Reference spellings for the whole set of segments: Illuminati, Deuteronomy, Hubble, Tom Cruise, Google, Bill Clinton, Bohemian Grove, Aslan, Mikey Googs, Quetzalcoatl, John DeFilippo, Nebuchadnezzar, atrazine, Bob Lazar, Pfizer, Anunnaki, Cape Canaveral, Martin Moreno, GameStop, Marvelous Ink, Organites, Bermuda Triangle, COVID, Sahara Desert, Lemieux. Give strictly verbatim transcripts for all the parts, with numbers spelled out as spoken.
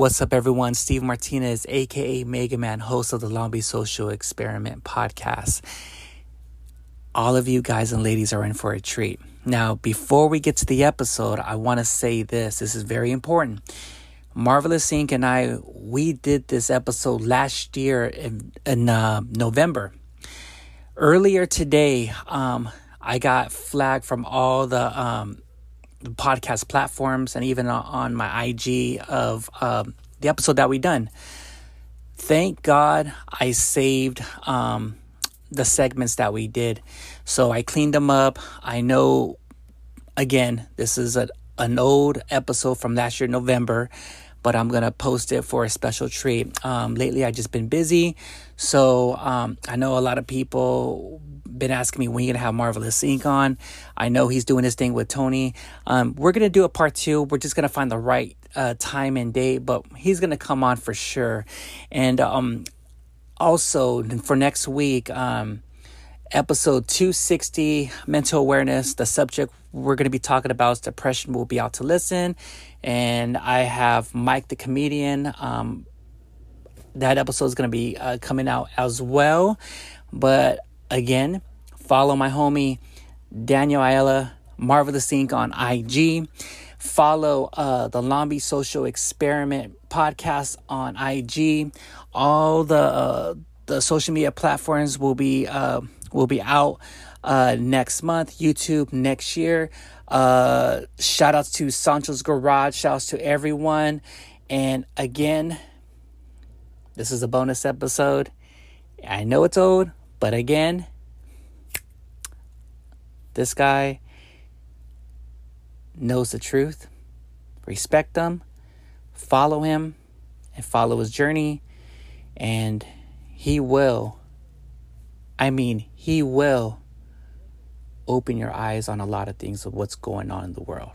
what's up, everyone? Steve Martinez, aka Mega Man, host of the Long Beach Social Experiment podcast. All of you guys and ladies are in for a treat. Now, before we get to the episode, I want to say this. This is very important. Marvelous Ink and I, we did this episode last year in, in uh, November. Earlier today, um, I got flagged from all the um, podcast platforms and even on my I G of um, the episode that we done. Thank God I saved um, the segments that we did. So I cleaned them up. I know, again, this is a, an old episode from last year, November, but I'm going to post it for a special treat. Um, lately, I've just been busy. So um, I know a lot of people been asking me when you're going to have Marvelous Ink on. I know he's doing his thing with Tony. Um, we're going to do a part two. We're just going to find the right uh, time and date, but he's going to come on for sure. And um, also for next week, um, episode two sixty, mental awareness, the subject we're going to be talking about is depression. We'll be out to listen. And I have Mike, the comedian. Um, that episode is going to be uh, coming out as well. But again, follow my homie, Daniel Ayala, Marvelous Ink on I G. Follow uh, the Long Beach Social Experiment podcast on I G. All the uh, the social media platforms will be uh, will be out uh, next month. YouTube next year. Uh, shout outs to Sancho's Garage. Shout outs to everyone. And again, this is a bonus episode. I know it's old, but again, this guy knows the truth. Respect him, follow him, and follow his journey, and he will, I mean, he will open your eyes on a lot of things of what's going on in the world.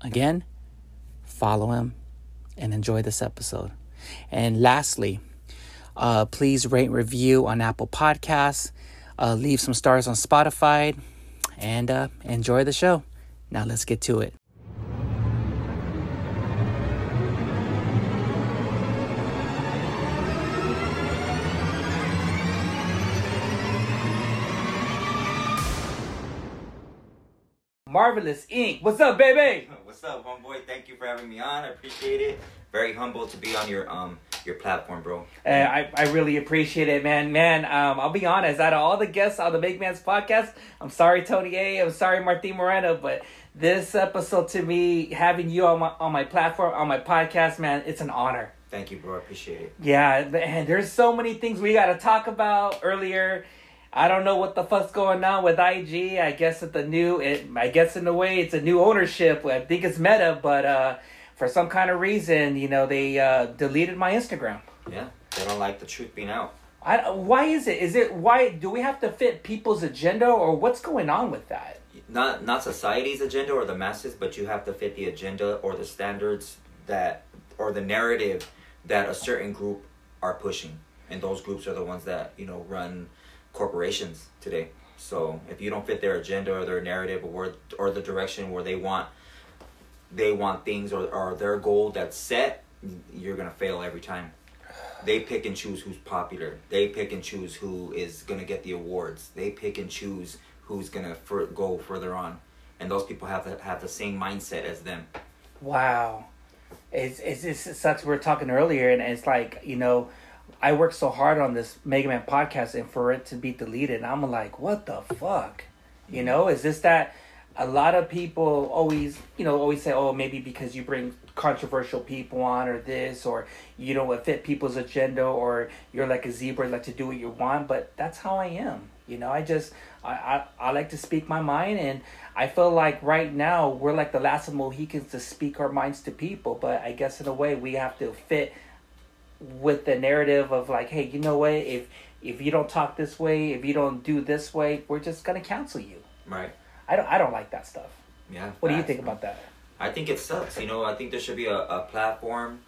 Again, follow him and enjoy this episode. And lastly, uh, please rate and review on Apple Podcasts, uh, leave some stars on Spotify, and uh, enjoy the show. Now let's get to it. Marvelous Ink. What's up, baby? What's up, homeboy? Thank you for having me on. I appreciate it. Very humble to be on your um your platform, bro. Uh, I, I really appreciate it, man. Man, um, I'll be honest. Out of all the guests on the Big Man's podcast, I'm sorry, Tony A. I'm sorry, Martin Moreno, but this episode to me, having you on my on my platform, on my podcast, man, it's an honor. Thank you, bro. I appreciate it. Yeah, man. There's so many things we got to talk about earlier. I don't know what the fuck's going on with I G. I guess it's the new. It, I guess in a way, it's a new ownership. I think it's Meta, but uh, for some kind of reason, you know, they uh, deleted my Instagram. Yeah, they don't like the truth being out. I, why is it? Is it why do we have to fit people's agenda, or what's going on with that? Not not society's agenda or the masses, but you have to fit the agenda or the standards that or the narrative that a certain group are pushing, and those groups are the ones that, you know, run corporations today. So if you don't fit their agenda or their narrative or or the direction where they want they want things or, or their goal that's set, you're gonna fail every time. They pick and choose who's popular. They pick and choose who is gonna get the awards. They pick and choose who's gonna for, go further on, and those people have to have the same mindset as them. Wow, it's it's, it's such we were talking earlier, and it's like, you know, I worked so hard on this Mega Man podcast, and for it to be deleted, I'm like, what the fuck? You know, is this that a lot of people always, you know, always say, oh, maybe because you bring controversial people on or this, or you don't fit people's agenda, or you're like a zebra, like to do what you want. But that's how I am. You know, I just, I, I, I like to speak my mind, and I feel like right now we're like the last of Mohicans to speak our minds to people. But I guess in a way we have to fit with the narrative of like, hey, you know what, if if you don't talk this way, if you don't do this way, we're just gonna cancel you. Right. I don't I don't like that stuff. Yeah. What do you think about that? I think it sucks. You know, I think there should be a, a platform.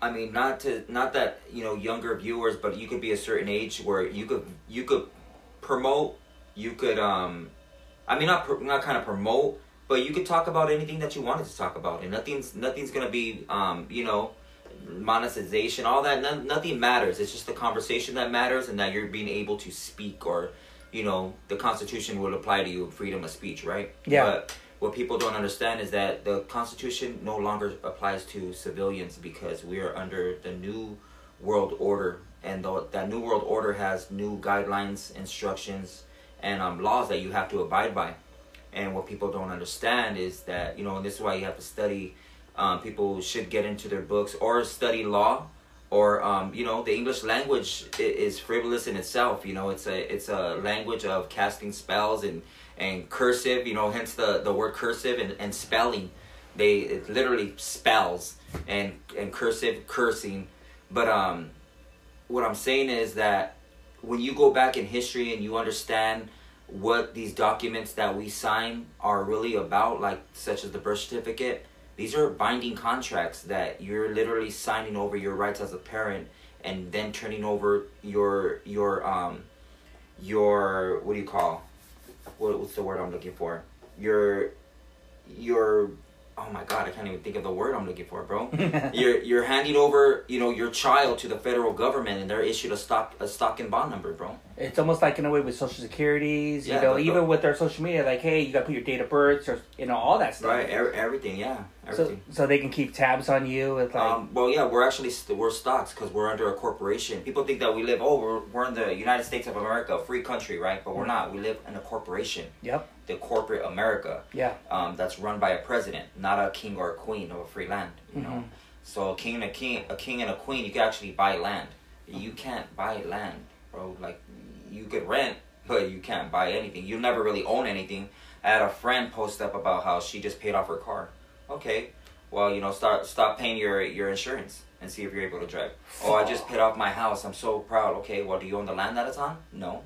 I mean, not to not that, you know, younger viewers, but you could be a certain age where you could you could promote, you could um I mean not pr- not kind of promote, but you could talk about anything that you wanted to talk about, and nothing's nothing's gonna be um, you know, monetization, all that, no, nothing matters. It's just the conversation that matters, and that you're being able to speak, or, you know, the Constitution will apply to you, freedom of speech, right? Yeah. But what people don't understand is that the Constitution no longer applies to civilians, because we are under the New World Order, and the, that New World Order has new guidelines, instructions, and um, laws that you have to abide by. And what people don't understand is that, you know, and this is why you have to study. Um, people should get into their books or study law, or um, you know, the English language is frivolous in itself. You know, it's a it's a language of casting spells and and cursive. You know, hence the the word cursive and, and spelling. They it literally spells and and cursive cursing. But um, what I'm saying is that when you go back in history and you understand what these documents that we sign are really about, like such as the birth certificate, these are binding contracts that you're literally signing over your rights as a parent, and then turning over your your um your what do you call what, what's the word I'm looking for your your oh my god I can't even think of the word I'm looking for bro you're you're handing over, you know, your child to the federal government, and they're issued a stock a stock and bond number, bro. It's almost like in a way with social securities, you yeah, know, even with our social media, like, hey, you got to put your date of birth, or, you know, all that stuff. Right, er- everything, yeah, everything. So, so they can keep tabs on you with like. Um, well, yeah, we're actually st- we're stocks because we're under a corporation. People think that we live. Oh, we're we're in the United States of America, a free country, right? But we're not. We live in a corporation. Yep. The corporate America. Yeah. Um, that's run by a president, not a king or a queen of a free land. You mm-hmm. know, so a king and a king, a king and a queen, you can actually buy land. You can't buy land, bro. Like. You could rent, but you can't buy anything. You never really own anything. I had a friend post up about how she just paid off her car. Okay, well, you know, start stop paying your your insurance and see if you're able to drive. Oh, I just paid off my house. I'm so proud. Okay, well, do you own the land that it's on? No.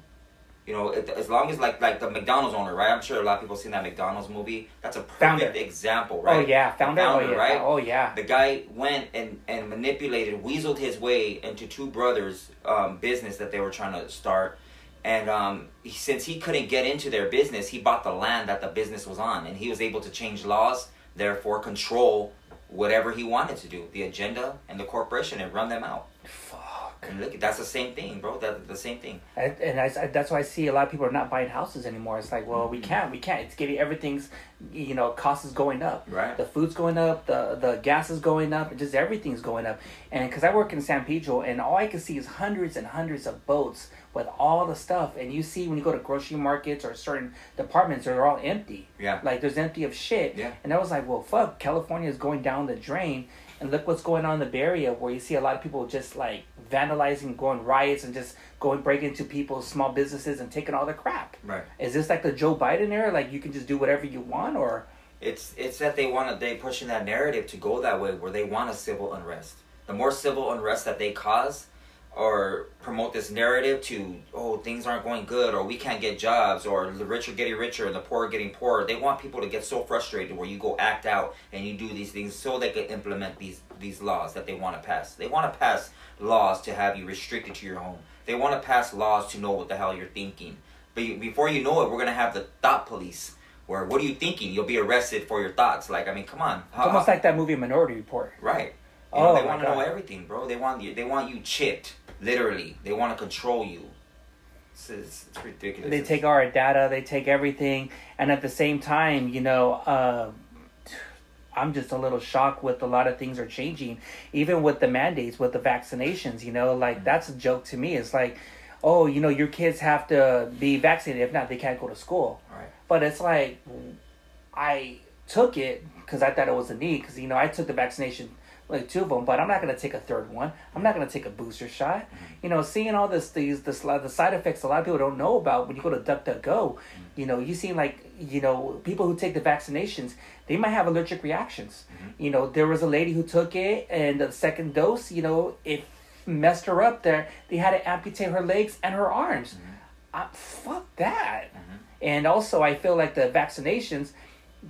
You know, it, as long as like like the McDonald's owner, right? I'm sure a lot of people have seen that McDonald's movie. That's a perfect founder. example, right? Oh yeah, founder, founder oh, yeah. right? Oh yeah. The guy went and, and manipulated, weaseled his way into two brothers' um, business that they were trying to start. And um, he, since he couldn't get into their business, he bought the land that the business was on, and he was able to change laws, therefore control whatever he wanted to do, the agenda and the corporation, and run them out. Fuck. And look, that's the same thing, bro. That the same thing. I, and I, I, that's why I see a lot of people are not buying houses anymore. It's like, well, we can't, we can't. It's getting everything's, you know, cost is going up. Right. The food's going up. The the gas is going up. Just everything's going up. And because I work in San Pedro, and all I can see is hundreds and hundreds of boats with all the stuff, and you see when you go to grocery markets or certain departments, they're all empty. Yeah. Like, there's empty of shit. Yeah. And I was like, well, fuck, California is going down the drain, and look what's going on in the Bay Area, where you see a lot of people just, like, vandalizing, going riots, and just going breaking into people's small businesses and taking all the crap. Right. Is this like the Joe Biden era? Like, you can just do whatever you want, or? It's it's that they want to, they pushing that narrative to go that way, where they want a civil unrest. The more civil unrest that they cause, or promote this narrative to, oh, things aren't going good, or we can't get jobs, or the rich are getting richer and the poor are getting poorer. They want people to get so frustrated where you go act out and you do these things so they can implement these these laws that they want to pass. They want to pass laws to have you restricted to your home. They want to pass laws to know what the hell you're thinking. But you, before you know it, we're going to have the thought police, where what are you thinking? You'll be arrested for your thoughts. Like, I mean, come on. It's almost like that movie Minority Report. Right. You know, oh, they want to know everything, bro. They want you, they want you chipped. Literally, they want to control you. It's, it's, it's ridiculous. They take all our data. They take everything. And at the same time, you know, uh, I'm just a little shocked with a lot of things are changing. Even with the mandates, with the vaccinations, you know, like, mm-hmm. that's a joke to me. It's like, oh, you know, your kids have to be vaccinated. If not, they can't go to school. Right. But it's like, I took it because I thought it was a need. Because, you know, I took the vaccination, like two of them, but I'm not going to take a third one. I'm not going to take a booster shot. Mm-hmm. You know, seeing all this, these, this, the side effects a lot of people don't know about when you go to DuckDuckGo, mm-hmm. you know, you see, like, you know, people who take the vaccinations, they might have allergic reactions. Mm-hmm. You know, there was a lady who took it, and the second dose, you know, it messed her up there. They had to amputate her legs and her arms. Mm-hmm. I, fuck that. Mm-hmm. And also, I feel like the vaccinations,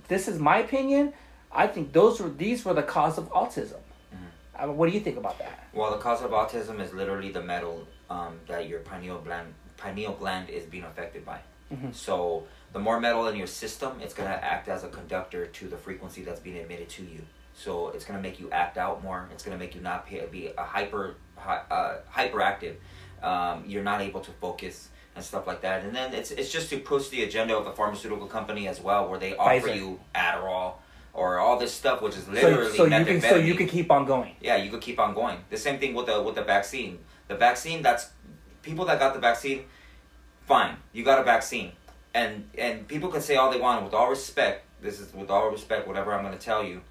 this is my opinion, I think those were these were the cause of autism. Mm-hmm. I mean, what do you think about that? Well, the cause of autism is literally the metal um, that your pineal gland pineal gland is being affected by. Mm-hmm. So the more metal in your system, it's gonna act as a conductor to the frequency that's being emitted to you. So it's going to make you act out more. It's going to make you not pay, be a hyper uh, hyperactive. Um, you're not able to focus and stuff like that. And then it's it's just to push the agenda of the pharmaceutical company as well, where they offer Pfizer. you Adderall or all this stuff, which is literally so, so you can so you can keep on going. Yeah, you could keep on going. The same thing with the with the vaccine. The vaccine, that's people that got the vaccine. Fine, you got a vaccine, and and people can say all they want. With all respect, this is with all respect. Whatever I'm going to tell you.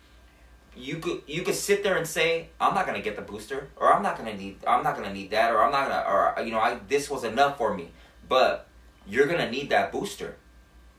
You could you could sit there and say, I'm not gonna get the booster, or I'm not gonna need I'm not gonna need that, or I'm not gonna, or you know, I this was enough for me. But you're gonna need that booster,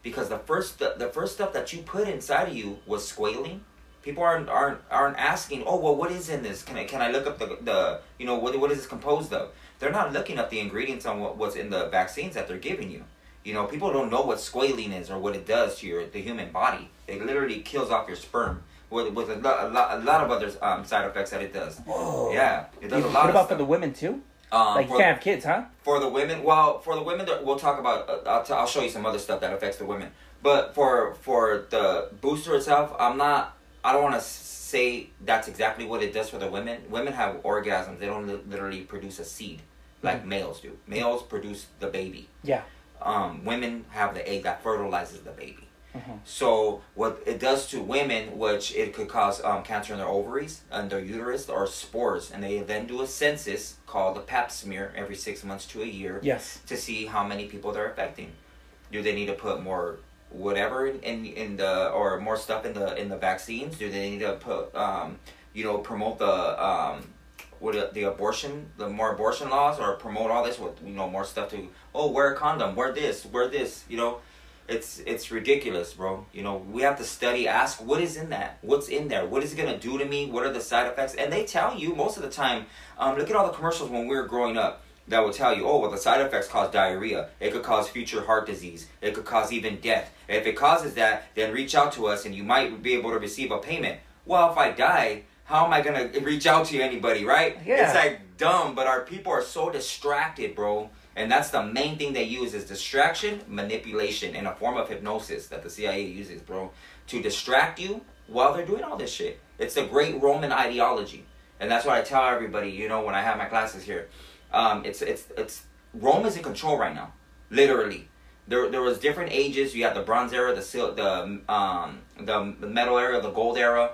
because the first the, the first stuff that you put inside of you was squalene. People aren't aren't aren't asking, oh well, what is in this? Can I can I look up the the you know what what is this composed of? They're not looking up the ingredients on what, what's in the vaccines that they're giving you. You know, people don't know what squalene is or what it does to your the human body. It literally kills off your sperm. With, with a, lot, a, lot, a lot of other um, side effects that it does. Whoa. Yeah, it does you, a lot. What about of for the women too? Um, like you can't have kids, huh? For the women, well, for the women, we'll talk about. Uh, I'll, t I'll show you some other stuff that affects the women. But for for the booster itself, I'm not. I don't want to say that's exactly what it does for the women. Women have orgasms. They don't li literally produce a seed like mm-hmm. males do. Males produce the baby. Yeah. Um, women have the egg that fertilizes the baby. Mm-hmm. So what it does to women, which it could cause um, cancer in their ovaries and their uterus or spores, and they then do a census called a pap smear every six months to a year yes. to see how many people they're affecting. Do they need to put more whatever in, in, in the or more stuff in the in the vaccines? Do they need to put um, you know promote the um, what the abortion the more abortion laws or promote all this with you know more stuff to oh wear a condom, wear this, wear this, you know. It's it's ridiculous, bro. You know, we have to study, ask what is in that? What's in there? What is it going to do to me? What are the side effects? And they tell you most of the time, um, look at all the commercials when we were growing up that will tell you, oh, well, the side effects cause diarrhea. It could cause future heart disease. It could cause even death. If it causes that, then reach out to us and you might be able to receive a payment. Well, if I die, how am I going to reach out to anybody, right? Yeah. It's like dumb, but our people are so distracted, bro. And that's the main thing they use is distraction, manipulation, and a form of hypnosis that the C I A uses, bro, to distract you while they're doing all this shit. It's the great Roman ideology. And that's what I tell everybody, you know, when I have my classes here. Um, it's, it's, it's, Rome is in control right now, literally. There, there was different ages. You had the Bronze Era, the, sil the, um, the, the Metal Era, the Gold Era,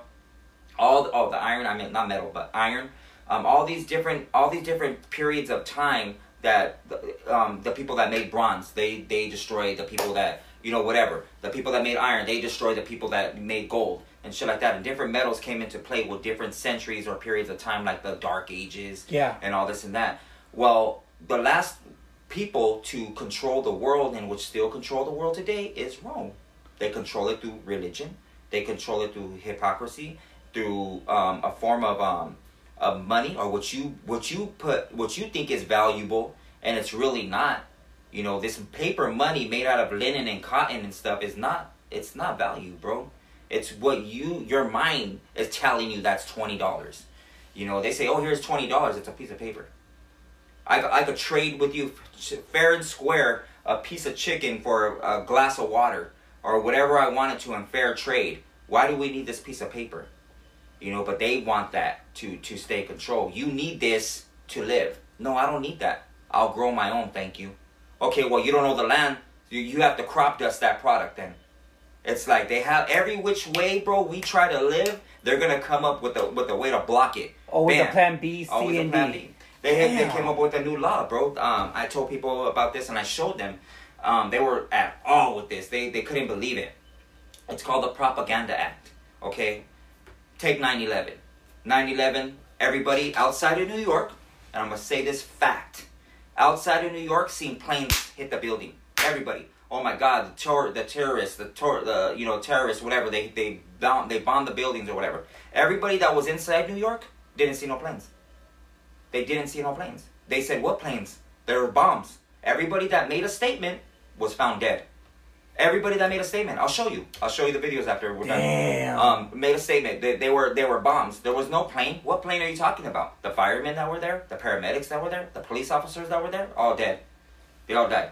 all, oh, the Iron, I mean, not metal, but iron. Um, all these different, all these different periods of time that um, the people that made bronze, they, they destroyed the people that, you know, whatever. The people that made iron, they destroyed the people that made gold and shit like that. And different metals came into play with different centuries or periods of time, like the Dark Ages yeah. and all this and that. Well, the last people to control the world and which still control the world today is Rome. They control it through religion. They control it through hypocrisy, through um, a form of... Um, of money or what you what you put what you think is valuable and it's really not. You know, this paper money made out of linen and cotton and stuff is not it's not value, bro. It's what you your mind is telling you that's twenty dollars. You know, they say, oh, here's twenty dollars. It's a piece of paper. I I could trade with you fair and square a piece of chicken for a, a glass of water or whatever I wanted to in fair trade. Why do we need this piece of paper? You know, but they want that to, to stay in control. You need this to live. No, I don't need that. I'll grow my own, thank you. Okay, well, you don't know the land. You, you have to crop dust that product then. It's like they have every which way, bro, we try to live. They're going to come up with a, with a way to block it. Always a plan B, C, Always and a plan D. B. They, had, they came up with a new law, bro. Um, I told people about this and I showed them. Um, they were at all with this. They, they couldn't believe it. It's called the Propaganda Act, okay? Take nine eleven. nine eleven, everybody outside of New York, and I'm going to say this fact, outside of New York, seen planes hit the building. Everybody. Oh my God, the, ter the terrorists, the, ter the you know, terrorists, whatever, they, they, bomb they bombed the buildings or whatever. Everybody that was inside New York didn't see no planes. They didn't see no planes. They said, what planes? There were bombs. Everybody that made a statement was found dead. Everybody that made a statement, I'll show you. I'll show you the videos after we're done. Damn. Um, made a statement. They, they were they were bombs. There was no plane. What plane are you talking about? The firemen that were there, the paramedics that were there, the police officers that were there, all dead. They all died.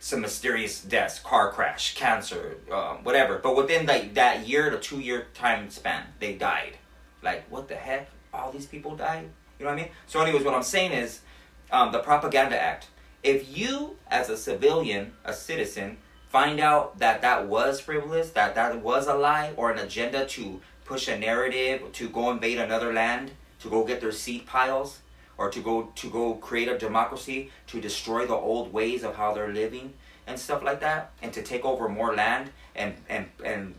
Some mysterious deaths, car crash, cancer, um, whatever. But within that that year to two year time span, they died. Like, what the heck? All these people died? You know what I mean? So anyways, what I'm saying is um, the Propaganda Act. If you, as a civilian, a citizen, find out that that was frivolous, that that was a lie or an agenda to push a narrative, to go invade another land, to go get their seed piles, or to go to go create a democracy, to destroy the old ways of how they're living and stuff like that, and to take over more land and and and,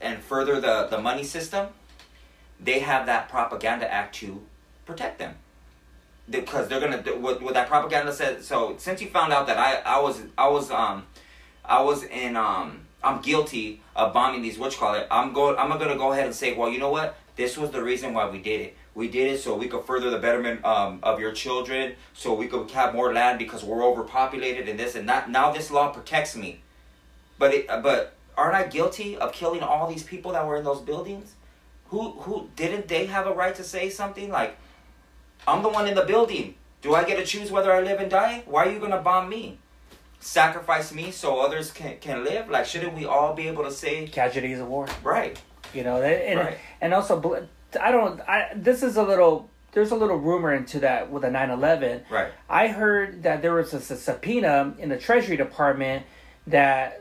and further the, the money system, they have that Propaganda Act to protect them. Because they're gonna what, what that propaganda said. So since you found out that I, I was I was um I was in um I'm guilty of bombing these what you call it, I'm go I'm gonna go ahead and say, well, you know what, this was the reason why we did it. We did it so we could further the betterment um of your children, so we could have more land because we're overpopulated and this and that. Now this law protects me, but it but aren't I guilty of killing all these people that were in those buildings? Who who didn't they have a right to say something like? I'm the one in the building. Do I get to choose whether I live and die? Why are you going to bomb me? Sacrifice me so others can, can live? Like, shouldn't we all be able to say... Casualties of war. Right. You know, and, right. and also, I don't... I, this is a little... There's a little rumor into that with the nine eleven. Right. I heard that there was a, a subpoena in the Treasury Department that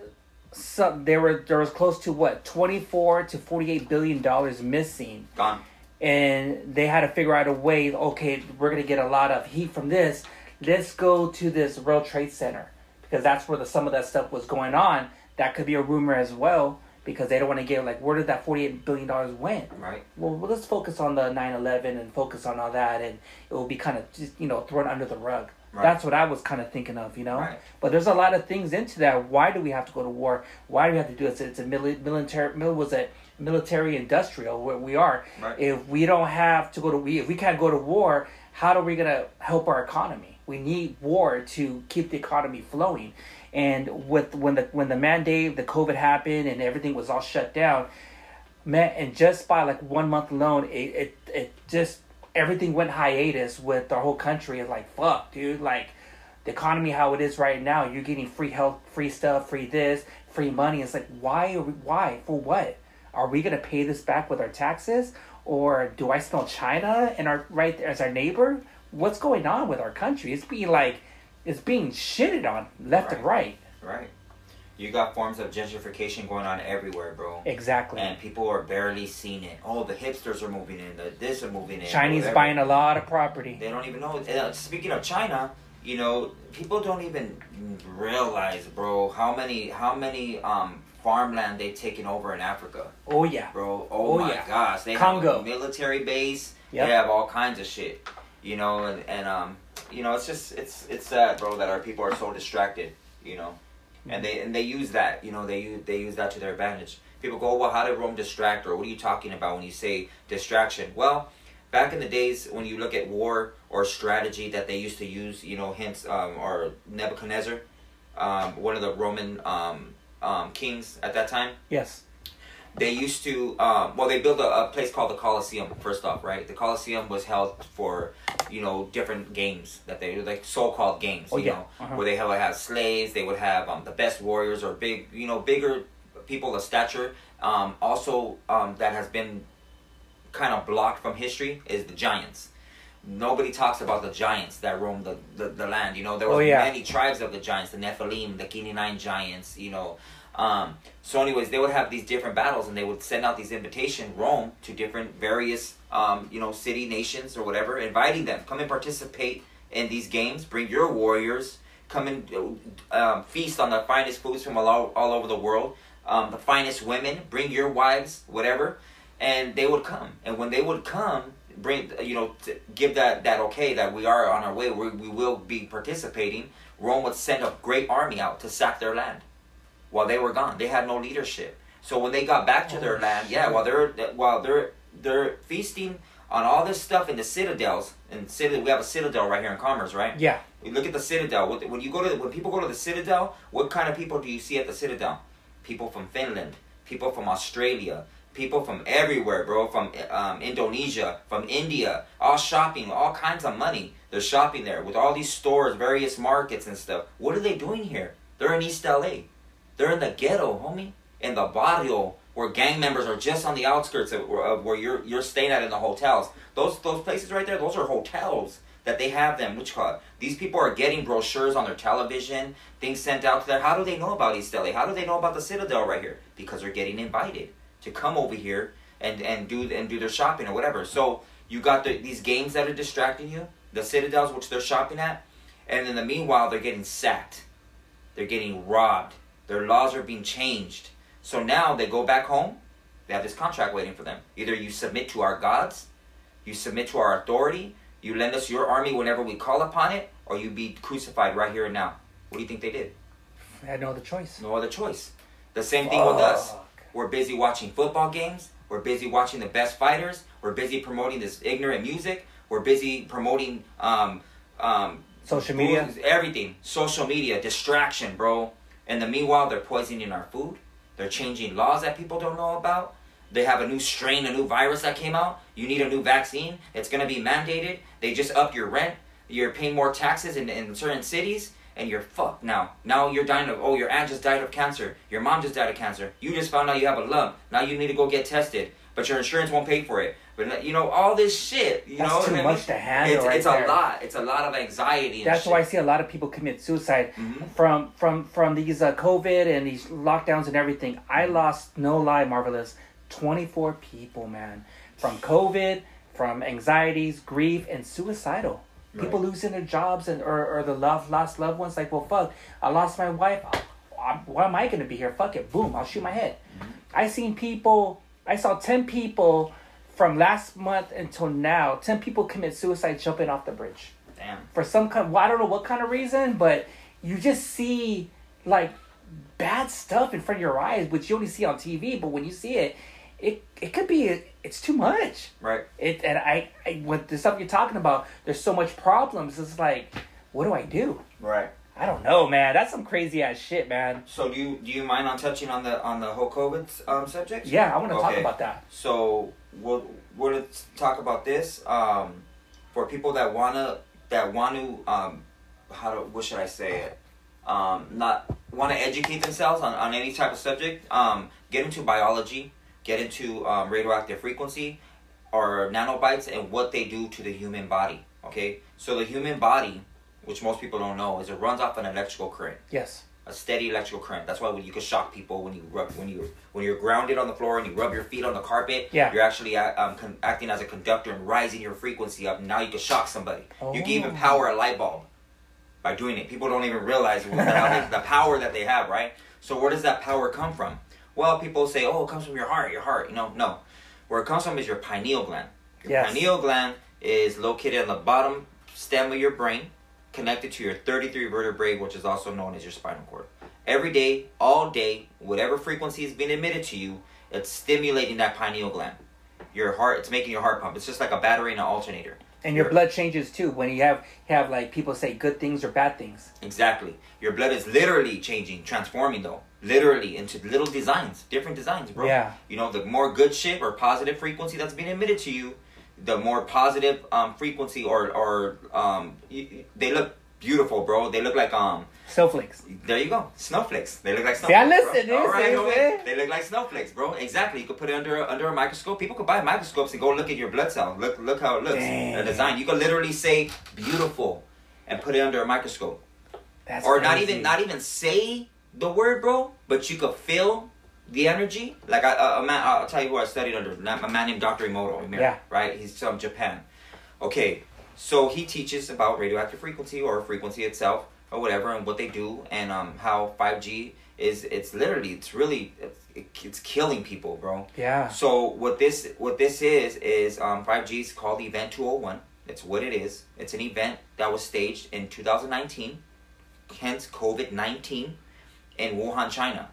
some, there, were, there was close to, what, twenty-four to forty-eight billion dollars missing. Gone. And they had to figure out a way, okay, we're going to get a lot of heat from this. Let's go to this World Trade Center because that's where the, some of that stuff was going on. That could be a rumor as well because they don't want to get, like, where did that forty-eight billion dollars went? Right. Well, well, let's focus on the nine eleven and focus on all that, and it will be kind of, just, you know, thrown under the rug. Right. That's what I was kind of thinking of, you know? Right. But there's a lot of things into that. Why do we have to go to war? Why do we have to do this? It's a military, mil- was it? military industrial where we are. Right. If we don't have to go to we if we can't go to war, how are we gonna help our economy? We need war to keep the economy flowing. And with when the when the mandate, the COVID happened and everything was all shut down, man, and just by like one month alone, it it, it just everything went hiatus with our whole country. It's like, fuck, dude, like the economy how it is right now, you're getting free health, free stuff, free this, free money. It's like, why are we, why for what? Are we going to pay this back with our taxes? Or do I smell China and our right there as our neighbor? What's going on with our country? It's being like, it's being shitted on left right. and right. Right. You got forms of gentrification going on everywhere, bro. Exactly. And people are barely seeing it. Oh, the hipsters are moving in. The this are moving in. Chinese whatever. Buying a lot of property. They don't even know. Uh, speaking of China, you know, people don't even realize, bro, how many, how many, um, farmland they've taken over in Africa. Oh yeah, bro. Oh, oh my yeah. gosh, they Congo. have a military base. Yep. They have all kinds of shit, you know. And, and um, you know, it's just it's it's sad, bro, that our people are so distracted, you know, mm-hmm. and they and they use that, you know, they use they use that to their advantage. People go, well, how did Rome distract? Or what are you talking about when you say distraction? Well, back in the days when you look at war or strategy that they used to use, you know, hence um, or Nebuchadnezzar, um, one of the Roman um. Um, kings at that time. Yes. They used to, um, well, they built a, a place called the Colosseum, first off, right? The Colosseum was held for, you know, different games that they, like so-called games, oh, you yeah. know, uh-huh. where they would have slaves, they would have um, the best warriors or big, you know, bigger people of stature. Um, also, um, that has been kind of blocked from history is the giants. Nobody talks about the giants that roamed the, the, the land. You know, there were oh, yeah. many tribes of the giants, the Nephilim, the Canaanite giants, you know. Um, so anyways, they would have these different battles, and they would send out these invitations, Rome, to different various, um, you know, city, nations, or whatever, inviting them. Come and participate in these games. Bring your warriors. Come and um, feast on the finest foods from all, all over the world. Um, the finest women. Bring your wives, whatever. And they would come. And when they would come... Bring you know to give that that okay that we are on our way, we we will be participating. Rome would send a great army out to sack their land. While they were gone, they had no leadership. So when they got back to oh, their land, shit. yeah, while they're while they're they're feasting on all this stuff in the citadels and city, we have a citadel right here in Commerce, right? Yeah. We look at the citadel. When you go to when people go to the citadel, what kind of people do you see at the citadel? People from Finland, people from Australia. People from everywhere, bro, from um, Indonesia, from India, all shopping, all kinds of money. They're shopping there with all these stores, various markets and stuff. What are they doing here? They're in East L A. They're in the ghetto, homie. In the barrio where gang members are just on the outskirts of, of where you're you're staying at in the hotels. Those those places right there, those are hotels that they have them. Which club? These people are getting brochures on their television, things sent out to them. How do they know about East L A? How do they know about the Citadel right here? Because they're getting invited to come over here and and do and do their shopping or whatever. So you got the, these games that are distracting you, the Citadels which they're shopping at, and in the meanwhile they're getting sacked, they're getting robbed, their laws are being changed. So now they go back home, they have this contract waiting for them. Either you submit to our gods, you submit to our authority, you lend us your army whenever we call upon it, or you be crucified right here and now. What do you think they did? They had no other choice. No other choice. The same Fuck. thing with us. We're busy watching football games, we're busy watching the best fighters, we're busy promoting this ignorant music, we're busy promoting um, um, social media, food, everything, social media, distraction, bro. And the meanwhile, they're poisoning our food. They're changing laws that people don't know about. They have a new strain, a new virus that came out. You need a new vaccine. It's going to be mandated. They just upped your rent. You're paying more taxes in, in certain cities, and you're fucked now. Now you're dying of, oh, your aunt just died of cancer. Your mom just died of cancer. You just found out you have a lump. Now you need to go get tested, but your insurance won't pay for it. But, you know, all this shit, you That's know. That's too I mean? much to handle It's, right it's there. a lot. It's a lot of anxiety and That's shit. why I see a lot of people commit suicide mm-hmm. from, from, from these uh, COVID and these lockdowns and everything. I lost, no lie, Marvelous, twenty-four people, man. From COVID, from anxieties, grief, and suicidal. Right. People losing their jobs and or, or the love, lost loved ones. Like, well, fuck, I lost my wife. I'm, why am I going to be here? Fuck it. Boom, I'll shoot my head. Mm-hmm. I seen people... I saw ten people from last month until now. ten people commit suicide jumping off the bridge. Damn. For some kind, well, I don't know what kind of reason, but you just see like bad stuff in front of your eyes, which you only see on T V. But when you see it, it it could be it, it's too much. Right. It and I, I with the stuff you're talking about, there's so much problems. It's like, what do I do? Right. I don't know, man. That's some crazy ass shit, man. So do you do you mind on touching on the on the whole COVID um, subject? Yeah, I want to okay. talk about that. So we'll we'll talk about this um, for people that wanna that want to um, how do what should I say it um, not want to educate themselves on, on any type of subject. Um, get into biology, get into um, radioactive frequency or nanobites and what they do to the human body. Okay, so the human body, which most people don't know, is it runs off an electrical current. Yes. A steady electrical current. That's why when you can shock people when you rub, when you when you're grounded on the floor and you rub your feet on the carpet. Yeah. You're actually um con- acting as a conductor and rising your frequency up. Now you can shock somebody. Oh. You can even power a light bulb by doing it. People don't even realize what the, the power that they have, right? So where does that power come from? Well, people say, oh, it comes from your heart, your heart. You know, no, where it comes from is your pineal gland. Your yes. pineal gland is located on the bottom stem of your brain, connected to your thirty-three vertebrae, which is also known as your spinal cord. Every day, all day, whatever frequency is being emitted to you, it's stimulating that pineal gland. Your heart, it's making your heart pump. It's just like a battery and an alternator. And your, your blood changes too when you have, have like people say good things or bad things. Exactly. Your blood is literally changing, transforming though. Literally into little designs, different designs, bro. Yeah. You know, the more good shit or positive frequency that's being emitted to you, the more positive um, frequency or, or um, you, they look beautiful, bro. They look like... um snowflakes. There you go. Snowflakes. They look like snowflakes, yeah, listen, bro. All right, no way. They look like snowflakes, bro. Exactly. You could put it under, under a microscope. People could buy microscopes and go look at your blood cell. Look look how it looks. Dang. The design. You could literally say beautiful and put it under a microscope. That's Or crazy. not even not even say the word, bro, but you could feel... the energy, like I, uh, a man, I'll tell you who I studied under, a man named Doctor Emoto, yeah. right? He's from Japan. Okay, so he teaches about radioactive frequency or frequency itself or whatever and what they do and um how five G is, it's literally, it's really, it's, it's killing people, bro. Yeah. So what this what this is, is um, five G is called Event two oh one. It's what it is. It's an event that was staged in two thousand nineteen, hence COVID nineteen in Wuhan, China,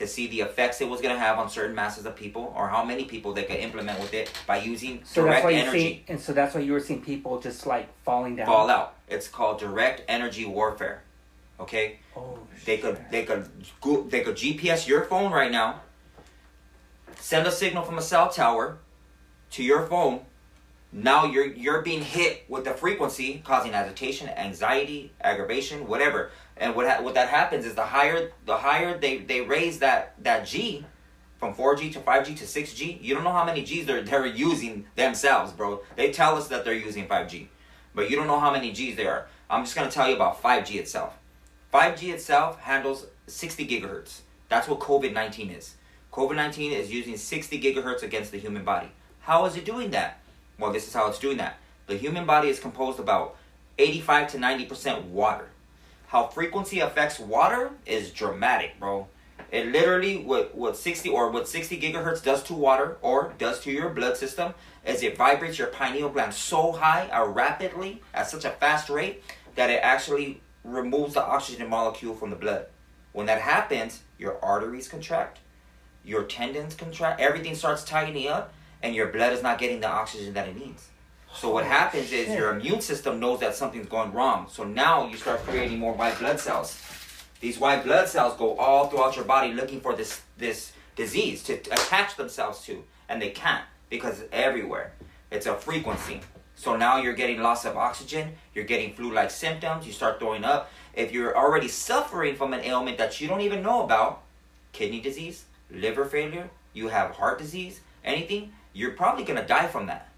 to see the effects it was going to have on certain masses of people or how many people they could implement with it by using so direct that's why energy. See, and so that's why you were seeing people just like falling down. Fall out. It's called direct energy warfare. Okay? Oh, they shit. Could, they could, they could G P S your phone right now, send a signal from a cell tower to your phone. Now you're, you're being hit with the frequency causing agitation, anxiety, aggravation, whatever. And what ha- what that happens is the higher the higher they, they raise that, that G from four G to five G to six G. You don't know how many G's they're, they're using themselves, bro. They tell us that they're using five G, but you don't know how many G's there are. I'm just going to tell you about five G itself. five G itself handles sixty gigahertz. That's what COVID nineteen is. COVID nineteen is using sixty gigahertz against the human body. How is it doing that? Well, this is how it's doing that. The human body is composed about eighty-five to ninety percent water. How frequency affects water is dramatic, bro. It literally, what, what sixty or what sixty gigahertz does to water or does to your blood system is it vibrates your pineal gland so high or rapidly at such a fast rate that it actually removes the oxygen molecule from the blood. When that happens, your arteries contract, your tendons contract, everything starts tightening up, and your blood is not getting the oxygen that it needs. So what happens is your immune system knows that something's going wrong. So now you start creating more white blood cells. These white blood cells go all throughout your body looking for this, this disease to attach themselves to. And they can't because it's everywhere. It's a frequency. So now you're getting loss of oxygen. You're getting flu-like symptoms. You start throwing up. If you're already suffering from an ailment that you don't even know about, kidney disease, liver failure, you have heart disease, anything, you're probably going to die from that.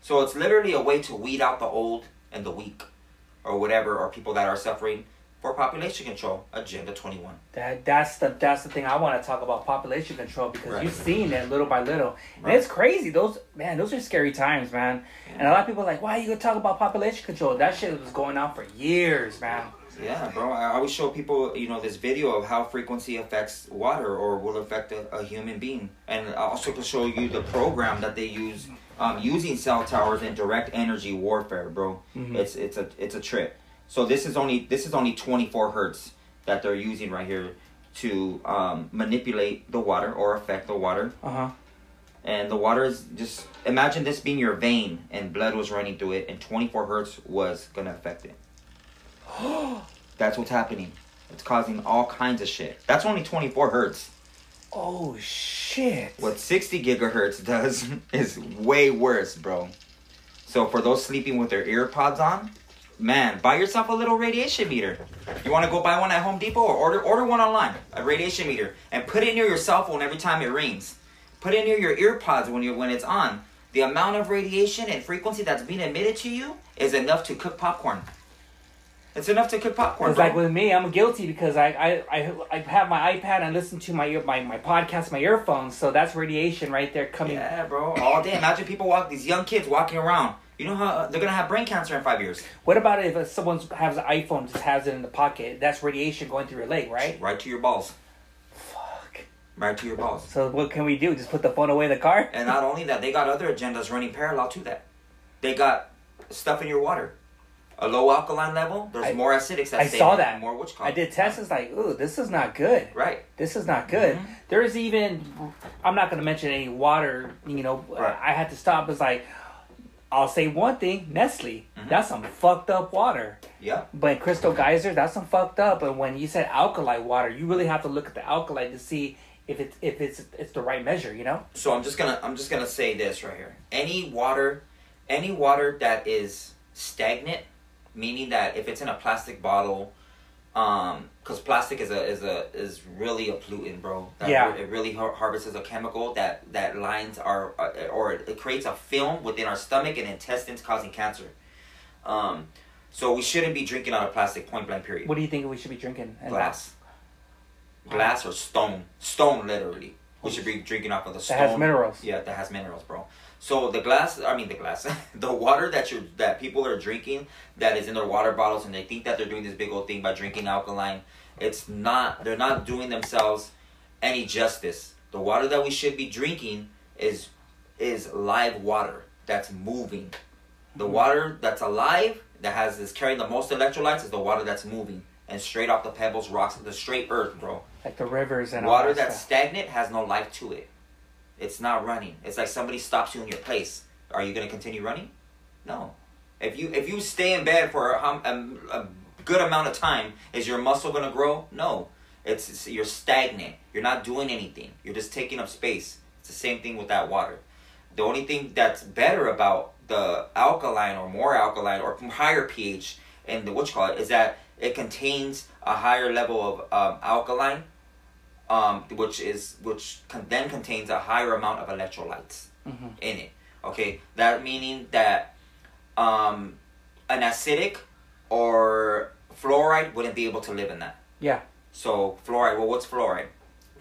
So it's literally a way to weed out the old and the weak or whatever, or people that are suffering for population control, Agenda twenty-one. That That's the that's the thing I want to talk about, population control, because right. You've seen it little by little. And right. It's crazy. Those, man, those are scary times, man. Yeah. And a lot of people are like, why are you going to talk about population control? That shit was going on for years, man. Yeah, bro. I always show people, you know, this video of how frequency affects water or will affect a, a human being. And I also can show you the program that they use Um, using cell towers and direct energy warfare, bro. Mm-hmm. It's it's a it's a trip. So this is only this is only twenty-four hertz that they're using right here to um, manipulate the water or affect the water. Uh-huh. And the water is just, imagine this being your vein and blood was running through it, and twenty-four hertz was gonna affect it. That's what's happening. It's causing all kinds of shit. That's only twenty-four hertz. Oh shit. What sixty gigahertz does is way worse, bro. So for those sleeping with their ear pods on, man, buy yourself a little radiation meter. You want to go buy one at Home Depot or order order one online, a radiation meter, and put it near your cell phone every time it rings. Put it near your ear pods when you when it's on. The amount of radiation and frequency that's being emitted to you is enough to cook popcorn. It's enough to cook popcorn. It's bro. Like with me, I'm guilty because I, I, I, I have my iPad and listen to my, my my podcast, my earphones. So that's radiation right there coming. Yeah, bro. All day. Imagine people walk, these young kids walking around. You know how they're going to have brain cancer in five years. What about if someone has an iPhone, just has it in the pocket? That's radiation going through your leg, right? Right to your balls. Fuck. Right to your balls. So what can we do? Just put the phone away in the car? And not only that, they got other agendas running parallel to that. They got stuff in your water. A low alkaline level, there's I, more acidics that I saw that. More witch I did tests, it's like, ooh, this is not good. Right. This is not good. Mm-hmm. There's even, I'm not going to mention any water, you know, right. I had to stop. It's like, I'll say one thing, Nestle, mm-hmm. That's some fucked up water. Yeah. But Crystal Geyser, that's some fucked up. And when you said alkali water, you really have to look at the alkali to see if it's, if it's, it's the right measure, you know? So I'm just going to, I'm just going to say this right here. Any water, any water that is stagnant, meaning that if it's in a plastic bottle, um, because plastic is a is a is really a pollutant, bro. That yeah. It really har- harvests a chemical that that lines our uh, or it creates a film within our stomach and intestines, causing cancer. Um, so we shouldn't be drinking out of plastic. Point blank. Period. What do you think we should be drinking? Glass, wow. Glass or stone, stone literally. We should be drinking off of the stone. That has minerals. Yeah, that has minerals, bro. So the glass, I mean the glass, the water that you that people are drinking that is in their water bottles, and they think that they're doing this big old thing by drinking alkaline. It's not, they're not doing themselves any justice. The water that we should be drinking is is live water that's moving. The water that's alive, that has is carrying the most electrolytes, is the water that's moving. And straight off the pebbles, rocks, the straight earth, bro. Like the rivers and all that. Water that's stagnant has no life to it. It's not running. It's like somebody stops you in your place. Are you going to continue running? No. If you if you stay in bed for a, a, a good amount of time, is your muscle going to grow? No. It's, it's you're stagnant. You're not doing anything. You're just taking up space. It's the same thing with that water. The only thing that's better about the alkaline or more alkaline or higher pH and the what you call it is that it contains a higher level of um, alkaline um, which is which con then contains a higher amount of electrolytes mm-hmm. in it. Okay, that meaning that um, an acidic or fluoride wouldn't be able to live in that. Yeah. So fluoride. Well, what's fluoride?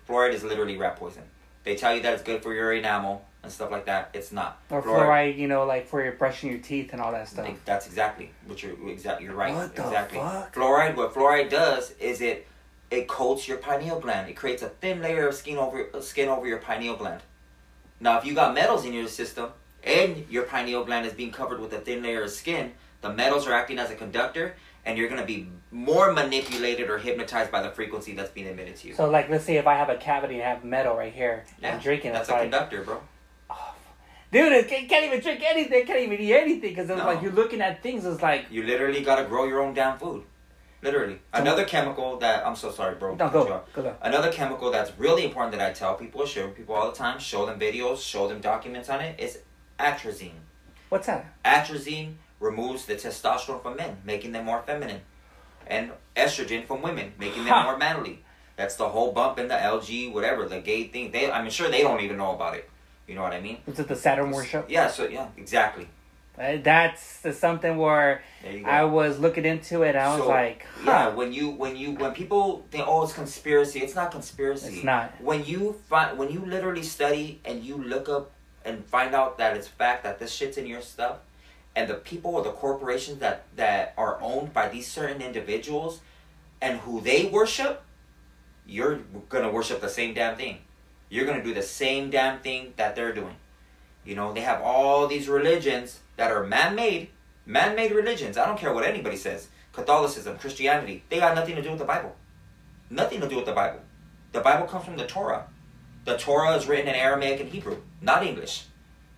Fluoride is literally rat poison. They tell you that it's good for your enamel and stuff like that. It's not. Or fluoride, fluoride you know, like for your brushing your teeth and all that stuff. Like, that's exactly what you're exactly. You're right. What the exactly. fuck? Fluoride. What fluoride does is it it coats your pineal gland. It creates a thin layer of skin over skin over your pineal gland. Now, if you got metals in your system and your pineal gland is being covered with a thin layer of skin, the metals are acting as a conductor. And you're going to be more manipulated or hypnotized by the frequency that's being emitted to you. So, like, let's say if I have a cavity and I have metal right here, yeah, I'm drinking. That's a like, conductor, bro. Oh, dude, it can't even drink anything. Can't even eat anything because it's no. like you're looking at things. It's like you literally got to grow your own damn food. Literally, another chemical that I'm so sorry, bro. No, go, go another chemical that's really important that I tell people, show people all the time, show them videos, show them documents on it. It's atrazine. What's that? Atrazine. Removes the testosterone from men, making them more feminine. And estrogen from women, making them huh. more manly. That's the whole bump in the L G, whatever, the gay thing. They, I'm sure they don't even know about it. You know what I mean? Is it the Saturn worship? Yeah, so, yeah, exactly. Uh, that's uh, something where I was looking into it, and I so, was like, huh. Yeah, when you, when you, when people think, oh, it's conspiracy. It's not conspiracy. It's not. When you find, when you literally study and you look up and find out that it's fact, that this shit's in your stuff, and the people or the corporations that, that are owned by these certain individuals and who they worship, you're going to worship the same damn thing. You're going to do the same damn thing that they're doing. You know, they have all these religions that are man-made, man-made religions. I don't care what anybody says. Catholicism, Christianity, they got nothing to do with the Bible. Nothing to do with the Bible. The Bible comes from the Torah. The Torah is written in Aramaic and Hebrew, not English.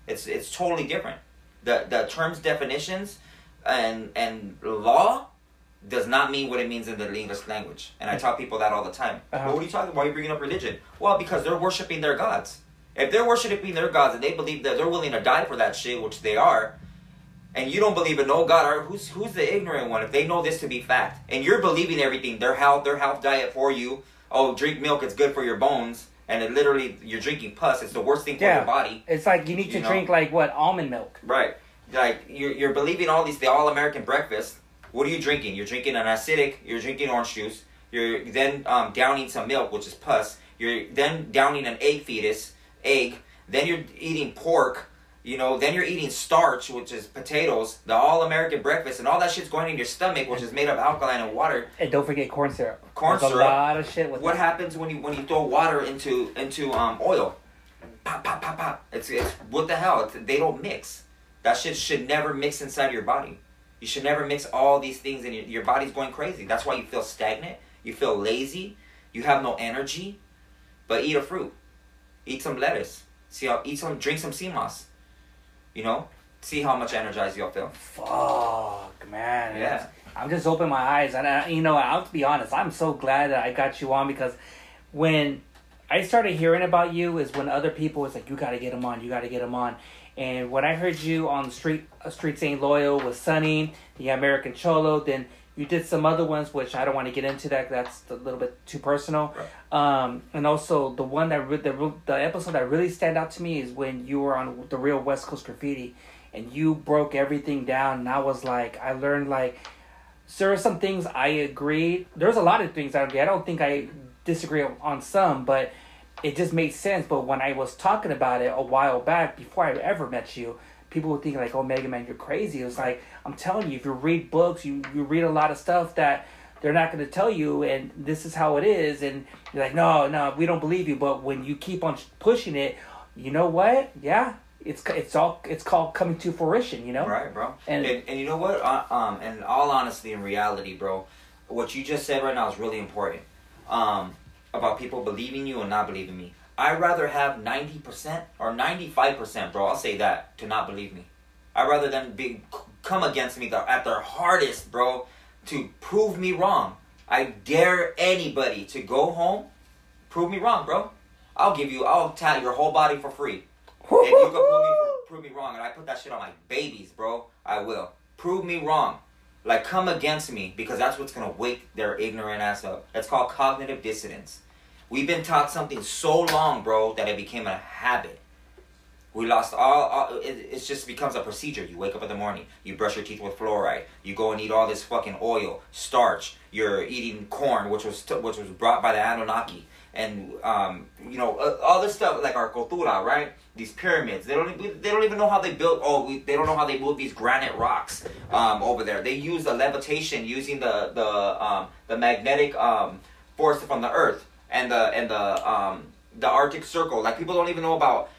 It's, it's totally different. The, the terms, definitions, and and law does not mean what it means in the English language. And I tell people that all the time. Uh-huh. Well, what are you talking about? Why are you bringing up religion? Well, because they're worshiping their gods. If they're worshiping their gods and they believe that they're willing to die for that shit, which they are, and you don't believe in no God, or who's, who's the ignorant one if they know this to be fact? And you're believing everything, their health, their health diet for you, oh, drink milk, it's good for your bones, and it literally, you're drinking pus. It's the worst thing for yeah. your body. It's like you need to you drink, know? like, what, almond milk. Right. Like, you're, you're believing all these, the all-American breakfast. What are you drinking? You're drinking an acidic. You're drinking orange juice. You're then um, downing some milk, which is pus. You're then downing an egg fetus, egg. Then you're eating pork. You know, then you're eating starch, which is potatoes, the all-American breakfast, and all that shit's going in your stomach, which is made of alkaline and water. And don't forget corn syrup. Corn There's syrup. A lot of shit. With what that. happens when you when you throw water into into um, oil? Pop, pop, pop, pop. It's it's what the hell? It's, they don't mix. That shit should never mix inside your body. You should never mix all these things, and your your body's going crazy. That's why you feel stagnant. You feel lazy. You have no energy. But eat a fruit. Eat some lettuce. See how? Eat some. Drink some sea moss. You know, see how much energized you'll feel. Fuck, man. Yeah. I'm just opening my eyes. And, I, you know, I'll be honest. I'm so glad that I got you on, because when I started hearing about you is when other people was like, you got to get him on. You got to get him on. And when I heard you on the street, Street Saint Loyal with Sunny, the American Cholo, then you did some other ones, which I don't want to get into that. That's a little bit too personal. Right. Um, and also the one that re the, the episode that really stand out to me is when you were on The Real West Coast Graffiti and you broke everything down. And I was like, I learned like, so there are some things I agreed. There's a lot of things I agree. I don't think I disagree on some, but it just made sense. But when I was talking about it a while back, before I ever met you, people would think like, oh, Mega Man, you're crazy. It was like, I'm telling you, if you read books, you, you read a lot of stuff that they're not going to tell you, and this is how it is. And you're like, no, no, we don't believe you. But when you keep on pushing it, you know what? Yeah, it's it's all it's called coming to fruition, you know? Right, bro. And, and, and you know what? Uh, um, in all honesty and reality, bro, what you just said right now is really important um, about people believing you and not believing me. I'd rather have ninety percent or ninety-five percent, bro, I'll say that, to not believe me. I'd rather them be, come against me at their hardest, bro, to prove me wrong. I dare anybody to go home, prove me wrong, bro. I'll give you, I'll tell your whole body for free. If you can prove me, prove me wrong, and I put that shit on my babies, bro, I will. Prove me wrong. Like, come against me, because that's what's going to wake their ignorant ass up. That's called cognitive dissonance. We've been taught something so long, bro, that it became a habit. We lost all... all it, it just becomes a procedure. You wake up in the morning. You brush your teeth with fluoride. You go and eat all this fucking oil, starch. You're eating corn, which was, which was brought by the Anunnaki. And, um, you know, all this stuff, like our cultura, right? These pyramids. They don't, they don't even know how they built... Oh, we, they don't know how they moved these granite rocks um, over there. They used the levitation using the, the, um, the magnetic um, force from the earth and the, and the, um, the Arctic Circle. Like, people don't even know about...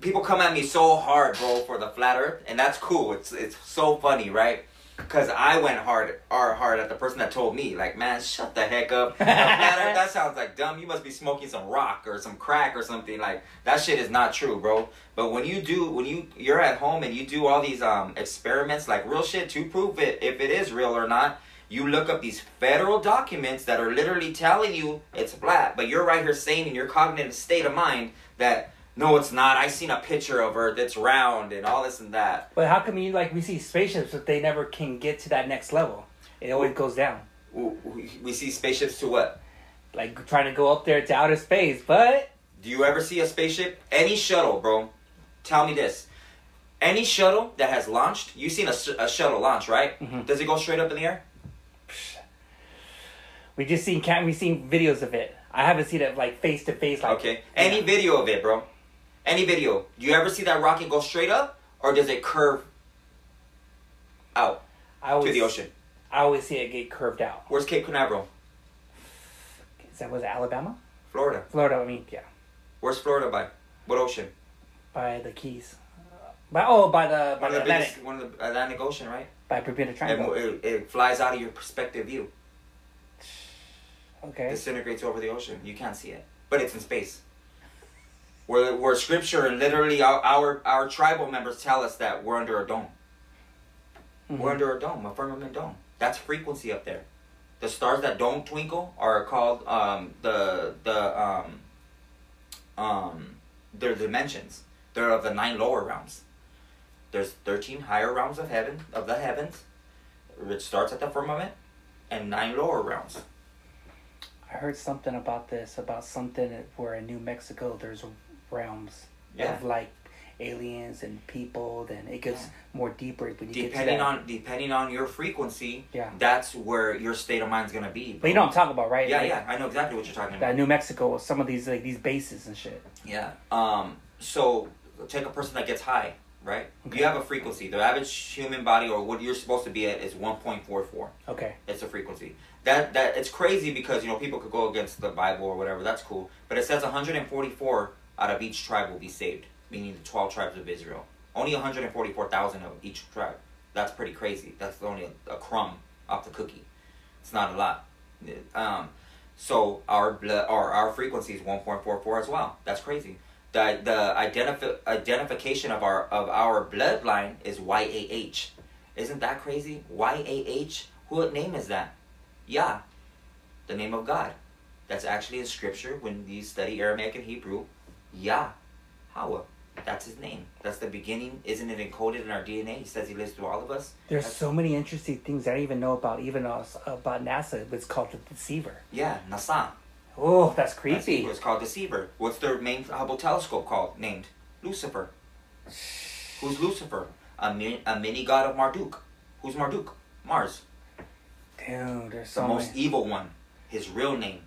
People come at me so hard, bro, for the flat earth, and that's cool. It's it's so funny, right? Because I went hard, or hard at the person that told me, like, man, shut the heck up. The flat earth, that sounds like dumb. You must be smoking some rock or some crack or something. Like, that shit is not true, bro. But when you do, when you you're at home and you do all these um experiments, like real shit to prove it if it is real or not. You look up these federal documents that are literally telling you it's flat, but you're right here saying in your cognitive state of mind that. No, it's not. I seen a picture of her that's round and all this and that. But how come you like we see spaceships but they never can get to that next level? It always goes down. We see spaceships to what? Like trying to go up there to outer space, but do you ever see a spaceship? Any shuttle, bro. Tell me this. Any shuttle that has launched, you've seen a, a shuttle launch, right? Mm-hmm. Does it go straight up in the air? We just seen can't we seen videos of it. I haven't seen it like face to face like okay. Any yeah. video of it, bro. Any video, do you ever see that rocket go straight up, or does it curve out I always, to the ocean? I always see it get curved out. Where's Cape Canaveral? Is that was it Alabama? Florida. Florida, I mean, yeah. Where's Florida by? What ocean? By the Keys. By oh, by the by one the, the Atlantic. Biggest, one of the Atlantic Ocean, right? By Bermuda Triangle. It, it flies out of your perspective view. Okay. Disintegrates over the ocean. You can't see it, but it's in space. Where, where scripture and literally our, our our tribal members tell us that we're under a dome. Mm-hmm. We're under a dome, a firmament dome. That's frequency up there. The stars that don't twinkle are called um, the the um, um, their dimensions. They're of the nine lower realms. There's thirteen higher realms of heaven of the heavens, which starts at the firmament, and nine lower realms. I heard something about this about something where in New Mexico there's a realms yeah. of like aliens and people, then it gets yeah. more deeper when you depending get on depending on your frequency. Yeah, that's where your state of mind's gonna be. Bro. But you know what I'm talking about, right? Yeah, like, yeah, I know exactly what you're talking about. That New Mexico, some of these like these bases and shit. Yeah. Um. So take a person that gets high, right? Okay. You have a frequency. The average human body, or what you're supposed to be at, is one point four four. Okay. It's a frequency. That that it's crazy because you know people could go against the Bible or whatever. That's cool, but it says one hundred forty-four. Out of each tribe will be saved, meaning the twelve tribes of Israel. Only one hundred forty-four thousand of each tribe. That's pretty crazy. That's only a, a crumb off the cookie. It's not a lot. Um, so our blood, or our frequency is one point four four as well. That's crazy. The the identifi- identification of our of our bloodline is Y A H. Isn't that crazy? Y A H. What name is that? Yah, the name of God. That's actually in scripture when you study Aramaic and Hebrew. Yah, Hawa, that's his name. That's the beginning. Isn't it encoded in our D N A? He says he lives through all of us. There's that's... so many interesting things I don't even know about, even us, about NASA. It's called the Deceiver. Yeah, NASA. Oh, that's creepy. That's, it's called Deceiver. What's their main Hubble telescope called? Named Lucifer. Who's Lucifer? A, mi- a mini god of Marduk. Who's Marduk? Mars. Dude, there's so the most many... evil one. His real name.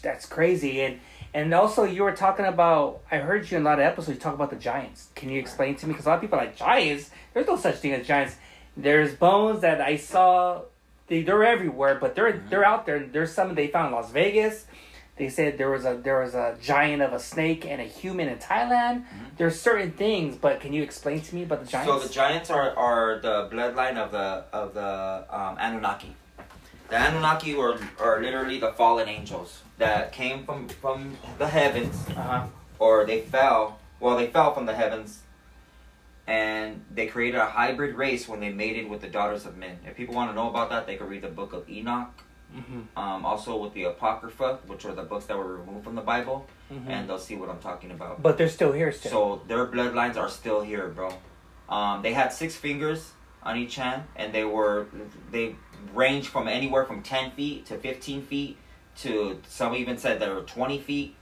That's crazy. And. And also, you were talking about, I heard you in a lot of episodes talk about the giants. Can you explain to me? Because a lot of people are like, giants? There's no such thing as giants. There's bones that I saw. They, they're everywhere, but they're mm-hmm. they're out there. There's some they found in Las Vegas. They said there was a there was a giant of a snake and a human in Thailand. Mm-hmm. There's certain things, but can you explain to me about the giants? So the giants are, are the bloodline of the of the um, Anunnaki. The Anunnaki were are literally the fallen angels that came from, from the heavens, uh-huh. or they fell, well, they fell from the heavens, and they created a hybrid race when they mated with the daughters of men. If people want to know about that, they could read the Book of Enoch, mm-hmm. um, also with the Apocrypha, which are the books that were removed from the Bible, mm-hmm. and they'll see what I'm talking about. But they're still here still. So their bloodlines are still here, bro. Um, they had six fingers on each hand, and they were, they... range from anywhere from ten feet to fifteen feet to, some even said they were twenty feet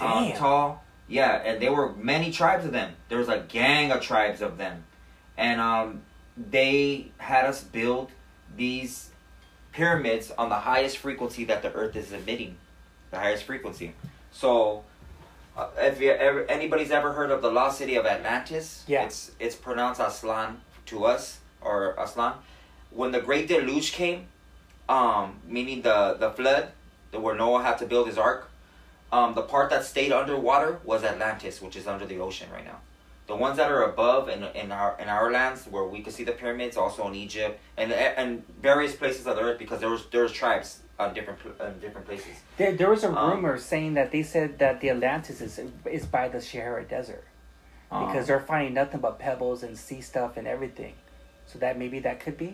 um, tall. Yeah, and there were many tribes of them. There was a gang of tribes of them. And um, they had us build these pyramids on the highest frequency that the earth is emitting. The highest frequency. So, uh, if you ever, anybody's ever heard of the lost city of Atlantis, yeah. it's, it's pronounced Aslan to us, or Aslan. When the Great Deluge came, um, meaning the, the flood, the, where Noah had to build his ark, Um, the part that stayed underwater was Atlantis, which is under the ocean right now. The ones that are above in in our in our lands, where we could see the pyramids, also in Egypt and and various places of the earth, because there was there was tribes on different on different places. There there was a rumor um, saying that they said that the Atlantis is is by the Sahara Desert, because um, they're finding nothing but pebbles and sea stuff and everything. So that maybe that could be.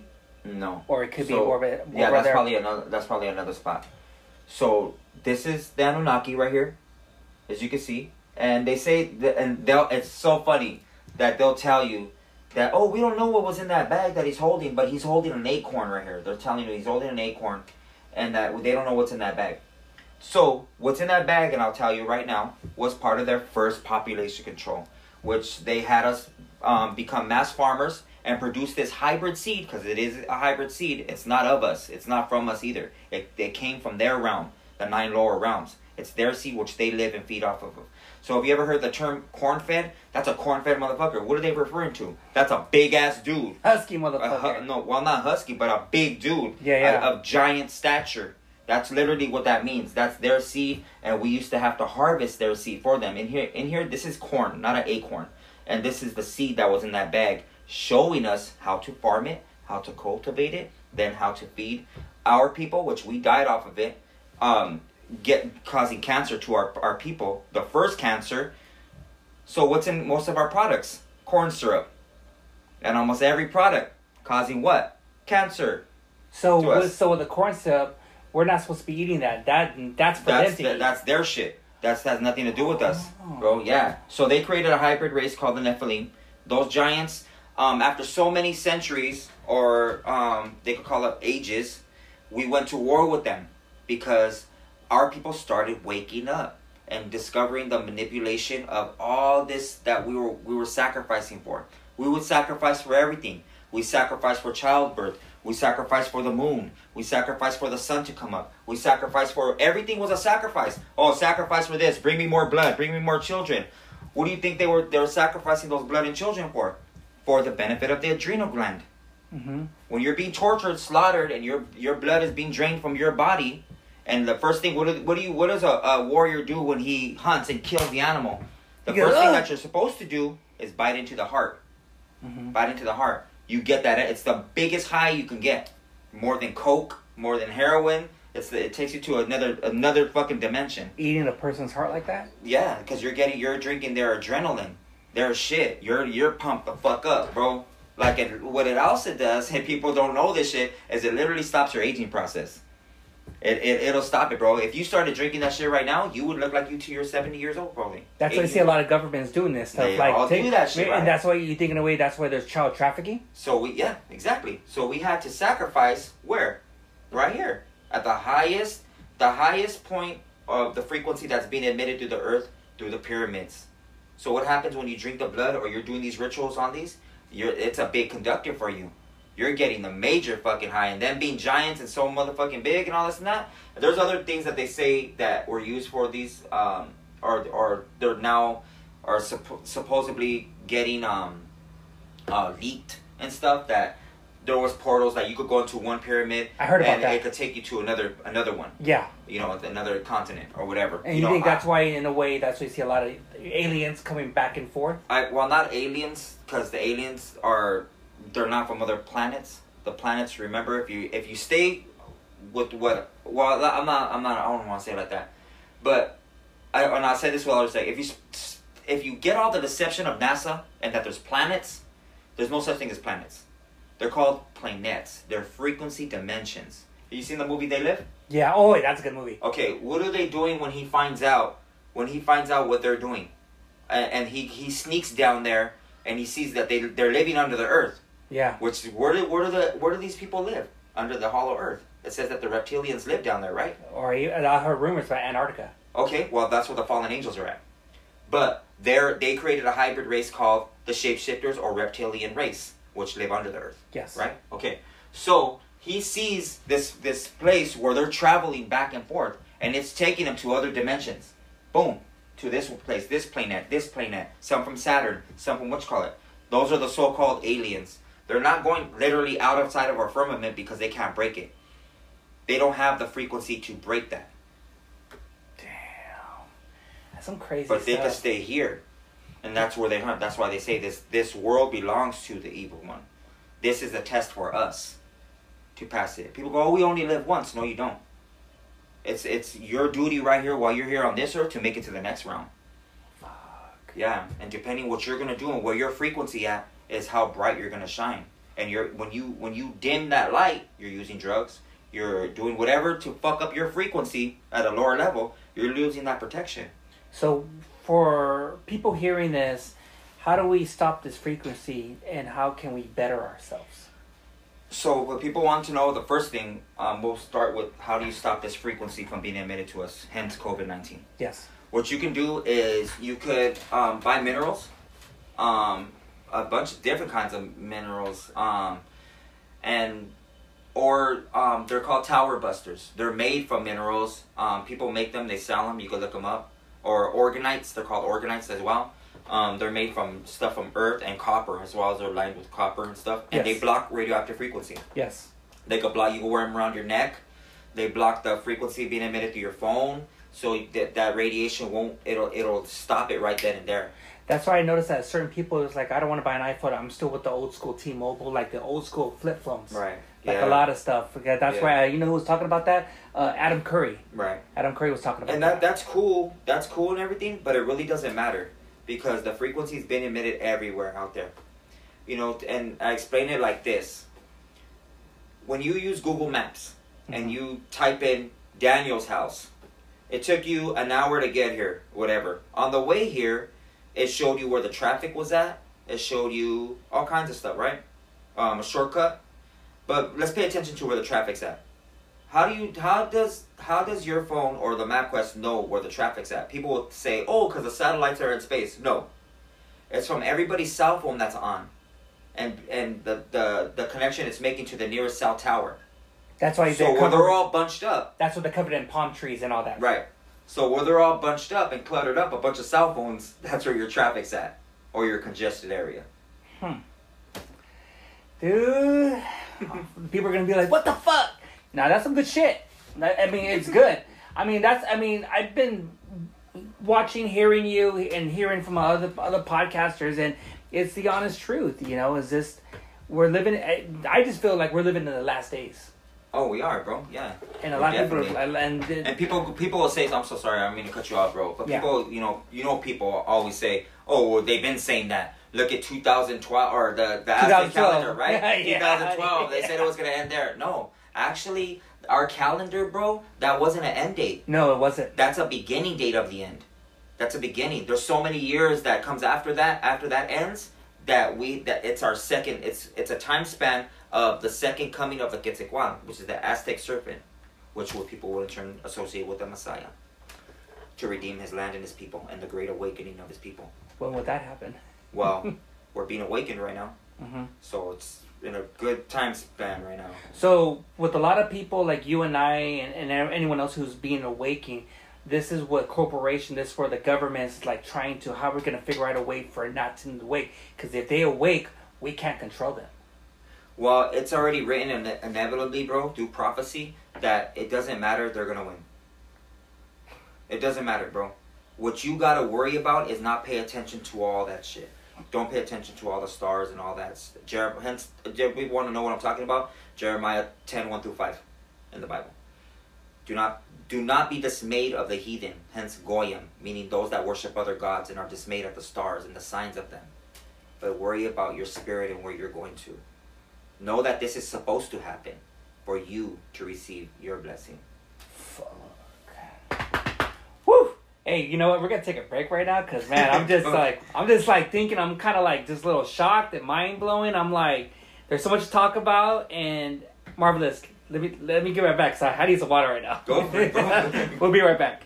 No. Or it could so, be orbit. Yeah, that's there. probably another. That's probably another spot. So this is the Anunnaki right here, as you can see, and they say, th and they'll. It's so funny that they'll tell you that, oh, we don't know what was in that bag that he's holding, but he's holding an acorn right here. They're telling you he's holding an acorn, and that they don't know what's in that bag. So what's in that bag, and I'll tell you right now, was part of their first population control, which they had us um, become mass farmers and produce this hybrid seed, because it is a hybrid seed. It's not of us. It's not from us either. It, it came from their realm, the nine lower realms. It's their seed, which they live and feed off of. So have you ever heard the term corn-fed? That's a corn-fed motherfucker. What are they referring to? That's a big-ass dude. Husky motherfucker. Uh, hu no, well, not husky, but a big dude yeah, yeah. Uh, of giant stature. That's literally what that means. That's their seed, and we used to have to harvest their seed for them. In here, in here, this is corn, not an acorn. And this is the seed that was in that bag, showing us how to farm it, how to cultivate it, then how to feed our people, which we died off of it, um, get causing cancer to our, our people, the first cancer. So what's in most of our products? Corn syrup. And almost every product causing what? Cancer. So with, so with the corn syrup, we're not supposed to be eating that. That That's for that's them to the, eat. That's their shit. That's has nothing to do with us, oh. bro. Yeah. So they created a hybrid race called the Nephilim. Those giants... Um, after so many centuries, or um, they could call it ages, we went to war with them because our people started waking up and discovering the manipulation of all this that we were we were sacrificing for. We would sacrifice for everything. We sacrificed for childbirth. We sacrificed for the moon. We sacrificed for the sun to come up. We sacrificed for everything was a sacrifice. Oh, sacrifice for this. Bring me more blood. Bring me more children. What do you think they were they were sacrificing those blood and children for? For the benefit of the adrenal gland. Mm-hmm. When you're being tortured, slaughtered, and your your blood is being drained from your body, and the first thing, what do, what do you what does a, a warrior do when he hunts and kills the animal? The first thing that you're supposed to do is bite into the heart. Mm-hmm. Bite into the heart. You get that. It's the biggest high you can get, more than coke, more than heroin. It's the, it takes you to another another fucking dimension. Eating a person's heart like that? Yeah, because you're getting you're drinking their adrenaline. Their shit. You're you're pumped the fuck up, bro. Like, it, what it also does, and people don't know this shit, is it literally stops your aging process. It, it it'll stop it, bro. If you started drinking that shit right now, you would look like you to your seventy years old, probably. That's why you see a lot of governments doing this stuff. They like all take, do that shit, right? And that's why you think in a way that's why there's child trafficking. So we yeah exactly. So we had to sacrifice where, right here at the highest the highest point of the frequency that's being emitted to the earth through the pyramids. So what happens when you drink the blood or you're doing these rituals on these? You're, it's a big conductor for you. You're getting the major fucking high. And them being giants and so motherfucking big and all this and that. There's other things that they say that were used for these, um, or, or they're now are supp supposedly getting um, uh, leaked and stuff. That there was portals that you could go into one pyramid. I heard about and that. It could take you to another another one. Yeah. You know, another continent or whatever. And you, you think know, that's I, why, in a way, that's why you see a lot of aliens coming back and forth? I Well, not aliens, because the aliens are, they're not from other planets. The planets, remember, if you if you stay with what, well, I'm not, I'm not, I don't want to say it like that. But, I, and I'll say this while I was like, if you, if you get all the deception of NASA and that there's planets, there's no such thing as planets. They're called planets. They're frequency dimensions. Have you seen the movie They Live? Yeah. Oh, wait, that's a good movie. Okay. What are they doing when he finds out? When he finds out what they're doing, and, and he he sneaks down there and he sees that they they're living under the earth. Yeah. Which where do where do the where do these people live? Under the hollow earth. It says that the reptilians live down there, right? Or I heard rumors about Antarctica. Okay, well, that's where the fallen angels are at. But they're, they created a hybrid race called the shapeshifters or reptilian race, which live under the earth. Yes. Right? Okay. So he sees this, this place where they're traveling back and forth, and it's taking them to other dimensions. Boom. To this place, this planet, this planet, some from Saturn, some from what you call it. Those are the so-called aliens. They're not going literally out outside of our firmament because they can't break it. They don't have the frequency to break that. Damn. That's some crazy stuff. But they can stay here. And that's where they hunt. That's why they say this, this world belongs to the evil one. This is a test for us to pass it. People go, oh, we only live once. No, you don't. It's, it's your duty right here while you're here on this earth to make it to the next round. Fuck. Yeah. And depending what you're going to do and where your frequency at is how bright you're going to shine. And you're, when you, when you dim that light, you're using drugs. You're doing whatever to fuck up your frequency at a lower level. You're losing that protection. So for people hearing this, how do we stop this frequency and how can we better ourselves? So what people want to know, the first thing, um, we'll start with how do you stop this frequency from being emitted to us, hence COVID nineteen. Yes. What you can do is you could um, buy minerals, um, a bunch of different kinds of minerals, um, and... Or um, they're called tower busters. They're made from minerals. Um, people make them. They sell them. You can look them up. Or organites. They're called organites as well. Um, they're made from stuff from earth and copper as well, as they're lined with copper and stuff. And yes, they block radioactive frequency. Yes. They could block. You can wear them around your neck. They block the frequency being emitted through your phone. So that, that radiation won't, it'll, it'll stop it right then and there. That's why I noticed that certain people, it's like, I don't want to buy an iPhone. I'm still with the old school T-Mobile, like the old school flip phones. Right. Like yeah. a lot of stuff. That's yeah. why, I, you know who was talking about that? Uh, Adam Curry. Right. Adam Curry was talking about and that. And that, that's cool. That's cool and everything, but it really doesn't matter because the frequency's been emitted everywhere out there. You know, and I explain it like this. When you use Google Maps and you type in Daniel's house, it took you an hour to get here, whatever. On the way here, it showed you where the traffic was at. It showed you all kinds of stuff, right? Um, a shortcut. But let's pay attention to where the traffic's at. How do you? How does? How does your phone or the MapQuest know where the traffic's at? People will say, "Oh, because the satellites are in space." No, it's from everybody's cell phone that's on, and and the the, the connection it's making to the nearest cell tower. That's why. So where they're all bunched up. That's what they're covered in palm trees and all that. Right. So where they're all bunched up and cluttered up, a bunch of cell phones. That's where your traffic's at, or your congested area. Hmm. Dude. People are gonna be like, what the fuck? Now that's some good shit. I mean, it's good. I mean, that's. I mean, I've been watching, hearing you, and hearing from other other podcasters, and it's the honest truth. You know, is this? We're living. I just feel like we're living in the last days. Oh, we are, bro. Yeah. And a lot of people, are, and, the, and people, people will say, "I'm so sorry, I mean to cut you off, bro." But yeah. people, you know, you know, people always say, "Oh, well, they've been saying that." Look at two thousand twelve, or the, the Aslan calendar, right? yeah, twenty twelve, yeah. They said it was going to end there. No, actually, our calendar, bro, that wasn't an end date. No, it wasn't. That's a beginning date of the end. That's a beginning. There's so many years that comes after that, after that ends, that we, that it's our second, it's it's a time span of the second coming of the Quetzalcoatl, which is the Aztec serpent, which will, people will in turn associate with the Messiah, to redeem his land and his people, and the great awakening of his people. When would that happen? Well, we're being awakened right now, mm-hmm. so it's in a good time span right now. So with a lot of people like you and I and, and anyone else who's being awakened, this is what corporation, this is where the government's like trying to, how we're going to figure out a way for not to awake. Because if they awake, we can't control them. Well, it's already written in, inevitably, bro, through prophecy, that it doesn't matter, they're going to win. It doesn't matter, bro. What you got to worry about is not pay attention to all that shit. Don't pay attention to all the stars and all that. Jer- hence, we want to know what I'm talking about. Jeremiah ten one through five, in the Bible. Do not do not be dismayed of the heathen. Hence goyim, meaning those that worship other gods and are dismayed at the stars and the signs of them. But worry about your spirit and where you're going to. Know that this is supposed to happen, for you to receive your blessing. Hey, you know what? We're gonna take a break right now, cause man, I'm just like, I'm just like thinking. I'm kind of like just a little shocked and mind blowing. I'm like, there's so much to talk about, and Marvelous. Let me let me get right back. So I need some water right now. Go for it. Go for it. We'll be right back.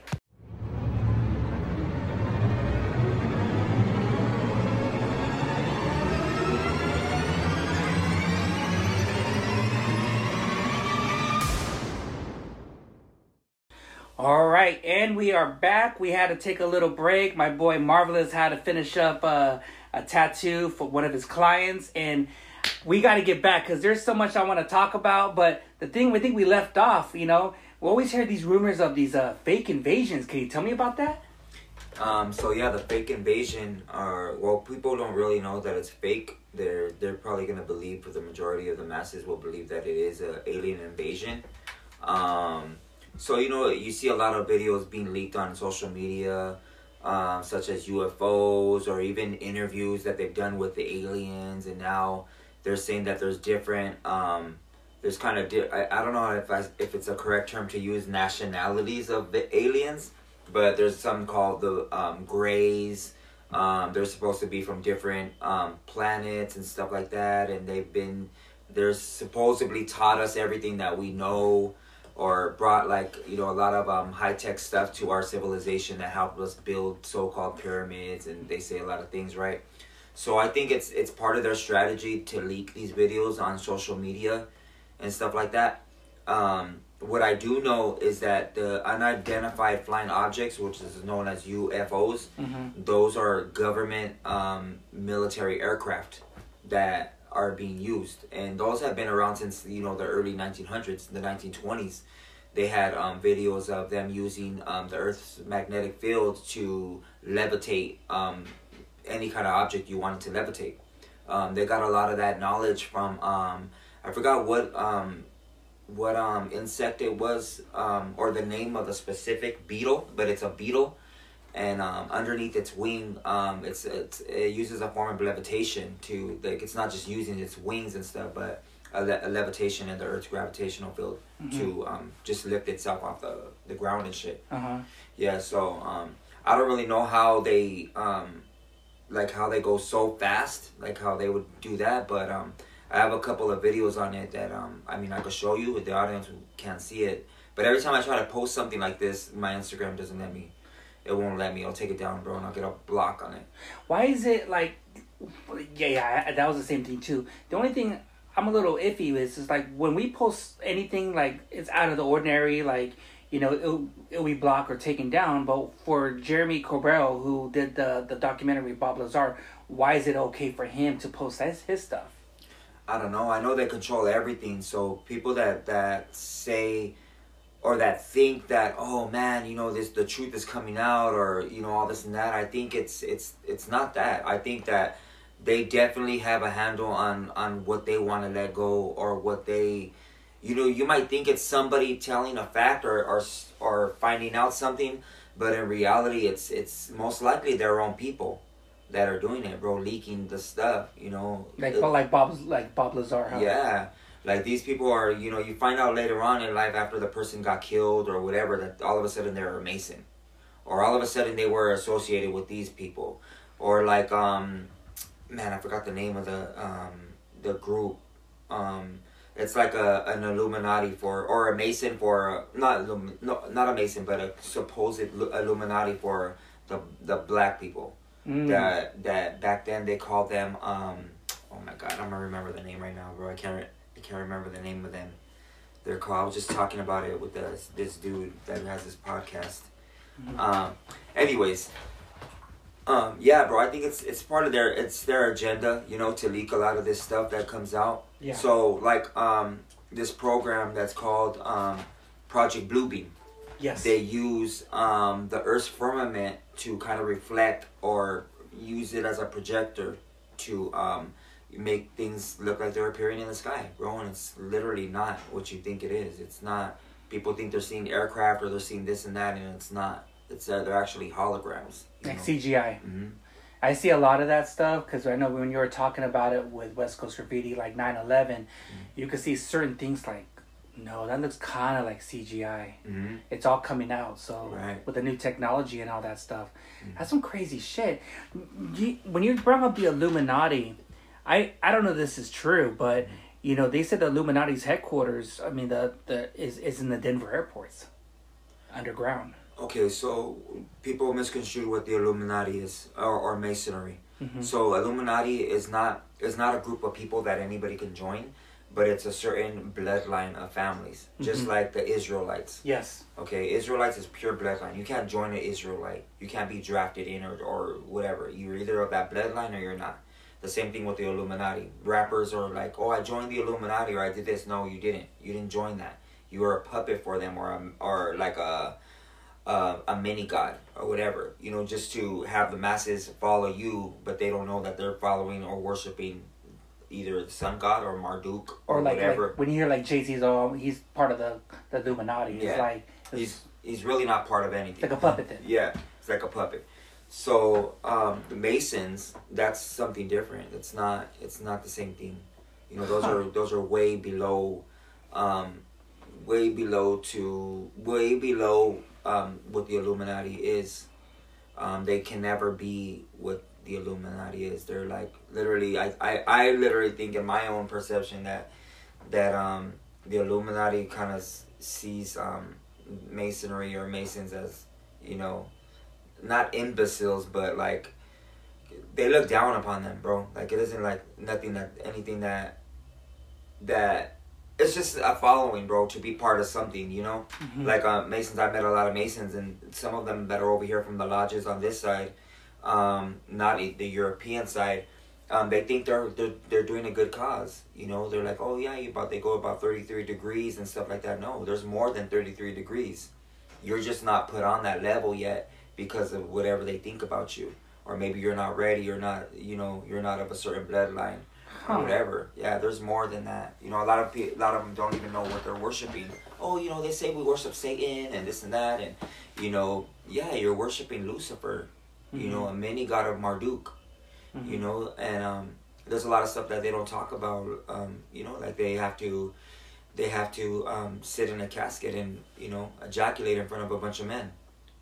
All right, and we are back. We had to take a little break. My boy Marvelous had to finish up uh, a tattoo for one of his clients, and we got to get back because there's so much I want to talk about. But the thing we think we left off, you know, we always hear these rumors of these uh, fake invasions. Can you tell me about that? Um. So yeah, the fake invasion. Are, well, people don't really know that it's fake. They're they're probably gonna believe, for the majority of the masses will believe that it is an alien invasion. Um. So, you know, you see a lot of videos being leaked on social media, um, such as U F Os or even interviews that they've done with the aliens. And now they're saying that there's different, um, there's kind of, di I, I don't know if, I, if it's a correct term to use, nationalities of the aliens, but there's some called the um, Greys. Um, they're supposed to be from different um, planets and stuff like that. And they've been, they're supposedly taught us everything that we know, or brought, like, you know, a lot of um, high-tech stuff to our civilization that helped us build so-called pyramids, and they say a lot of things, right? So I think it's it's part of their strategy to leak these videos on social media and stuff like that. Um, what I do know is that the unidentified flying objects, which is known as U F Os, mm-hmm. those are government um, military aircraft that are being used, and those have been around since, you know, the early nineteen hundreds, the nineteen twenties. They had um, videos of them using um, the Earth's magnetic field to levitate um, any kind of object you wanted to levitate. Um, they got a lot of that knowledge from um, I forgot what um, what um, insect it was, um, or the name of the specific beetle, but it's a beetle. And um, underneath its wing, um, it's, it's it uses a form of levitation to, like, it's not just using its wings and stuff, but a, le a levitation in the Earth's gravitational field mm-hmm. to um, just lift itself off the, the ground and shit. Uh-huh. Yeah, so um, I don't really know how they, um, like, how they go so fast, like how they would do that, but um, I have a couple of videos on it that, um, I mean, I could show you, but the audience can't see it. But every time I try to post something like this, my Instagram doesn't let me. It won't let me. I'll take it down, bro, and I'll get a block on it. Why is it like... Yeah, yeah, that was the same thing, too. The only thing I'm a little iffy with is, like, when we post anything, like, it's out of the ordinary, like, you know, it'll, it'll be blocked or taken down. But for Jeremy Corbero, who did the, the documentary, Bob Lazar, why is it okay for him to post his, his stuff? I don't know. I know they control everything, so people that, that say... or that think that, oh man, you know, this the truth is coming out, or, you know, all this and that. I think it's it's it's not that. I think that they definitely have a handle on on what they want to let go, or what they, you know, you might think it's somebody telling a fact, or or or finding out something, but in reality, it's it's most likely their own people that are doing it, bro, leaking the stuff, you know. Like it, like Bob like Bob Lazar. Huh? Yeah. Like, these people are, you know, you find out later on in life after the person got killed or whatever, that all of a sudden they're a Mason. Or all of a sudden they were associated with these people. Or like, um, man, I forgot the name of the um, the group. Um, it's like a, an Illuminati for, or a Mason for, a, not no, not a Mason, but a supposed Illuminati for the the black people. Mm. That, that back then they called them, um, oh my God, I'm going to remember the name right now, bro. I can't I can't remember the name of them. They're called. I was just talking about it with this, this dude that has this podcast. Mm-hmm. Um, anyways, um, yeah, bro. I think it's it's part of their it's their agenda, you know, to leak a lot of this stuff that comes out. Yeah. So like um, this program that's called um, Project Bluebeam. Yes. They use um, the Earth's firmament to kind of reflect, or use it as a projector to. Um, make things look like they're appearing in the sky, bro, and it's literally not what you think it is. It's not. People think they're seeing aircraft, or they're seeing this and that, and it's not. It's uh, they're actually holograms. Like know? C G I. Mm-hmm. I see a lot of that stuff, because I know when you were talking about it with West Coast Graffiti, like nine eleven, mm-hmm. you could see certain things like, no, that looks kind of like C G I. Mm-hmm. It's all coming out, so right. with the new technology and all that stuff. Mm-hmm. That's some crazy shit. You, when you brought up the Illuminati... I, I don't know if this is true, but You know, they said the Illuminati's headquarters, I mean, the, the is, is in the Denver airports, underground. Okay, so people misconstrue what the Illuminati is, or, or Masonry. Mm-hmm. So Illuminati is not is not a group of people that anybody can join, but it's a certain bloodline of families, just mm-hmm. like the Israelites. Yes. Okay, Israelites is pure bloodline. You can't join an Israelite. You can't be drafted in or, or whatever. You're either of that bloodline or you're not. The same thing with the Illuminati. Rappers are like, oh, I joined the Illuminati or I did this. No, you didn't. You didn't join that. You were a puppet for them or a, or like a, a, a mini-god or whatever. You know, just to have the masses follow you, but they don't know that they're following or worshiping either the sun god or Marduk or, or like, whatever. Like when you hear like Jay-Z's, all, he's part of the, the Illuminati. It's yeah. like... It's, he's, he's really not part of anything. Like a puppet then. Yeah, it's like a puppet. So um, the Masons, that's something different. It's not. It's not the same thing. You know, those huh. are those are way below, um, way below to way below um, what the Illuminati is. Um, they can never be what the Illuminati is. They're like literally. I, I, I literally think in my own perception that that um, the Illuminati kind of sees um, Masonry or Masons as, you know, not imbeciles, but like they look down upon them, bro. Like it isn't like nothing that anything that that it's just a following, bro, to be part of something, you know. Mm-hmm. Like uh, Masons, I've met a lot of Masons, and some of them that are over here from the lodges on this side, um, not the European side. Um, they think they're, they're they're doing a good cause, you know. They're like, oh yeah, you about they go about thirty-three degrees and stuff like that. No, there's more than thirty-three degrees. You're just not put on that level yet, because of whatever they think about you, or maybe you're not ready, you're not, you know, you're not of a certain bloodline, huh. or whatever. Yeah, there's more than that. You know, a lot of pe- a lot of them don't even know what they're worshiping. Oh, you know, they say we worship Satan and this and that, and you know, yeah, you're worshiping Lucifer, mm-hmm. you know, a mini god of Marduk, mm-hmm. you know, and um, there's a lot of stuff that they don't talk about. Um, you know, like they have to, they have to um, sit in a casket and, you know, ejaculate in front of a bunch of men.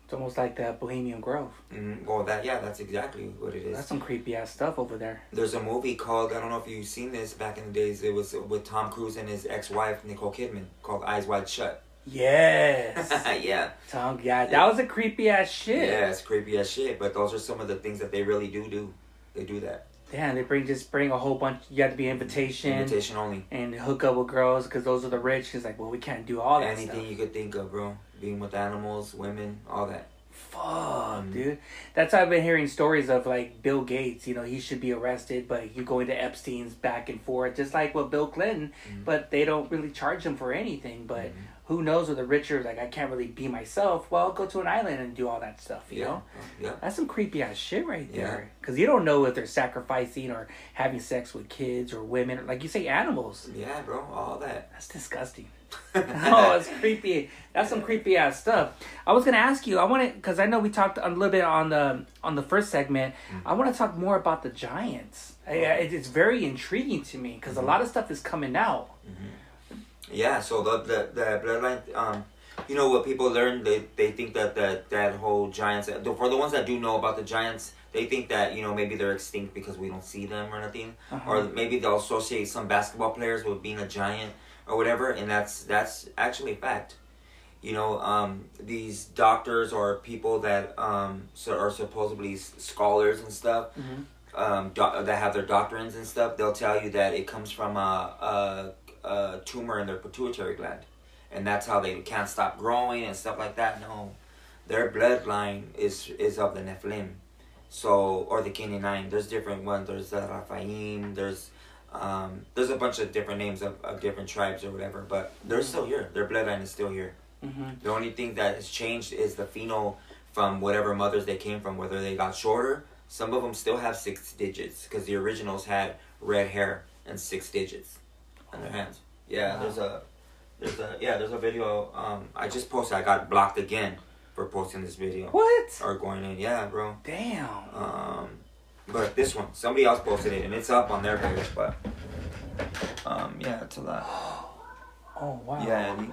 It's almost like the Bohemian Grove. Mm-hmm. Well, that yeah, that's exactly what it is. That's some creepy ass stuff over there. There's a movie called, I don't know if you've seen this back in the days. It was with Tom Cruise and his ex-wife Nicole Kidman, called Eyes Wide Shut. Yes. yeah. Tom, yeah, yeah, that was a creepy ass shit. Yeah, it's creepy ass shit. But those are some of the things that they really do do. They do that. Damn, they bring just bring a whole bunch. You have to be invitation, invitation only, and hook up with girls because those are the rich. It's like, well, we can't do all that. Anything stuff. You could think of, bro. Being with animals, women, all that. Fuck, mm-hmm. dude. That's how I've been hearing stories of, like, Bill Gates. You know, he should be arrested, but you go into Epstein's back and forth, just like with Bill Clinton, mm-hmm. but they don't really charge him for anything. But mm-hmm. who knows with the richer, like, I can't really be myself. Well, go to an island and do all that stuff, you yeah. know? Yeah. That's some creepy-ass shit right there. Because yeah. you don't know if they're sacrificing or having sex with kids or women. Or, like you say, animals. Yeah, bro, all that. That's disgusting. Oh, it's creepy. That's some creepy ass stuff. I was gonna ask you. I want to, because I know we talked a little bit on the on the first segment. Mm-hmm. I want to talk more about the giants. I, it, it's very intriguing to me because mm-hmm. a lot of stuff is coming out. Mm-hmm. Yeah. So the the, the bloodline. Um, you know what people learn? They they think that that that whole giants. For the ones that do know about the giants, they think that, you know, maybe they're extinct because we don't see them or nothing, uh-huh. or maybe they'll associate some basketball players with being a giant. Or whatever, and that's that's actually a fact. You know, um, these doctors or people that um, so are supposedly scholars and stuff, mm-hmm. um, do- that have their doctrines and stuff, they'll tell you that it comes from a, a, a tumor in their pituitary gland. And that's how they can't stop growing and stuff like that. No, their bloodline is, is of the Nephilim. So, or the Canaanite. There's different ones. There's the Raphaim, there's... Um, there's a bunch of different names of, of different tribes or whatever, but they're still here. Their bloodline is still here. Mm-hmm. The only thing that has changed is the phenol from whatever mothers they came from, whether they got shorter. Some of them still have six digits because the originals had red hair and six digits on their hands. Yeah, wow. there's a, there's a, yeah, there's a video. Um, I just posted. I got blocked again for posting this video. What? Or going in? Yeah, bro. Damn. Um. But this one, somebody else posted it, and it's up on their page, but, um, yeah, it's a lot. Oh, wow. Yeah. And,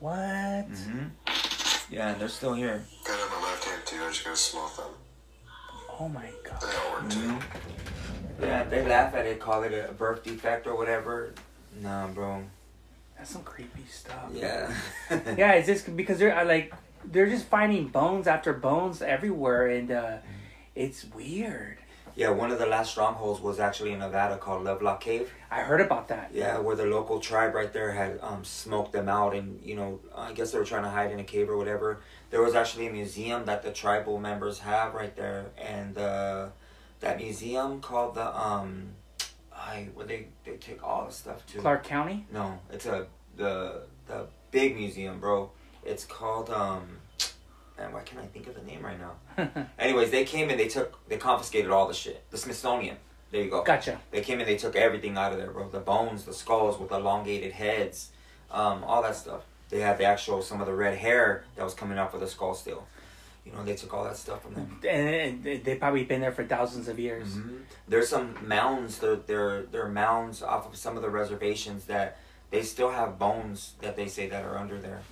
what? Mm-hmm. Yeah, and they're still here. Got on my left hand, too. I just got a small thumb. Oh my God. Mm-hmm. Yeah, they laugh at it, call it a birth defect or whatever. Nah, bro. That's some creepy stuff. Yeah. Yeah, it's just because they're like they're just finding bones after bones everywhere, and uh, it's weird. Yeah, one of the last strongholds was actually in Nevada called Lovelock Cave. I heard about that. Yeah, where the local tribe right there had um, smoked them out, and, you know, I guess they were trying to hide in a cave or whatever. There was actually a museum that the tribal members have right there, and uh, that museum called the, um, I, where they, they take all the stuff to. Clark County? No, it's a, the, the big museum, bro. It's called, um... man, why can't I think of the name right now? Anyways, they came and they took, they confiscated all the shit. The Smithsonian. There you go. Gotcha. They came and they took everything out of there, bro. The bones, the skulls with elongated heads, um, all that stuff. They had the actual, some of the red hair that was coming out for the skull still. You know, they took all that stuff from them. And they've probably been there for thousands of years. Mm-hmm. There's some mounds, there, there, there are mounds off of some of the reservations that they still have bones that they say that are under there.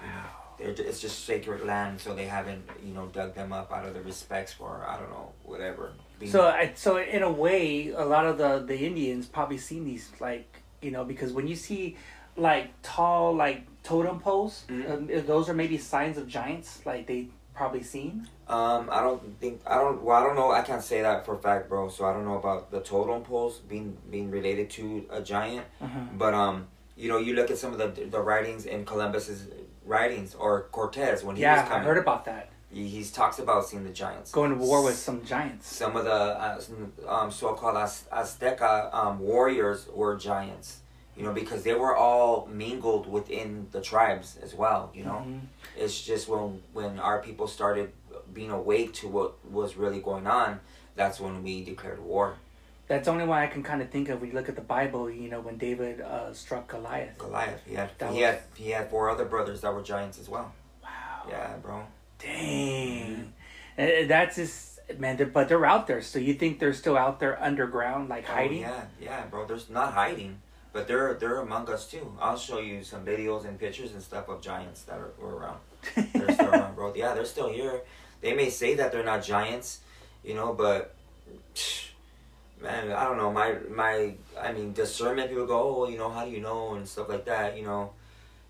Wow. It's just sacred land, so they haven't, you know, dug them up out of the respects for, I don't know, whatever. So, I, so in a way, a lot of the, the Indians probably seen these, like, you know, because when you see, like, tall, like, totem poles, mm-hmm. um, those are maybe signs of giants, like, they probably seen? Um, I don't think, I don't, well, I don't know, I can't say that for a fact, bro, so I don't know about the totem poles being, being related to a giant, mm-hmm. but, um, you know, you look at some of the, the writings in Columbus's writings, or Cortez when he yeah, was coming. Yeah, I heard about that. He he's talks about seeing the giants. Going to war with some giants. Some of the uh, um, so-called Az- Azteca um, warriors were giants, you know, because they were all mingled within the tribes as well, you know. Mm-hmm. It's just when, when our people started being awake to what was really going on, that's when we declared war. That's the only one I can kind of think of when you look at the Bible, you know, when David uh, struck Goliath. Goliath, he had he, was... had he had four other brothers that were giants as well. Wow. Yeah, bro. Dang. Mm-hmm. That's just, man, they're, but they're out there. So you think they're still out there underground, like oh, hiding? Yeah, yeah, bro. They're not hiding, but they're they're among us too. I'll show you some videos and pictures and stuff of giants that are, were around. They're still around, bro. Yeah, they're still here. They may say that they're not giants, you know, but... Psh, man, I don't know, my, my, I mean, discernment, people go, oh, you know, how do you know, and stuff like that, you know,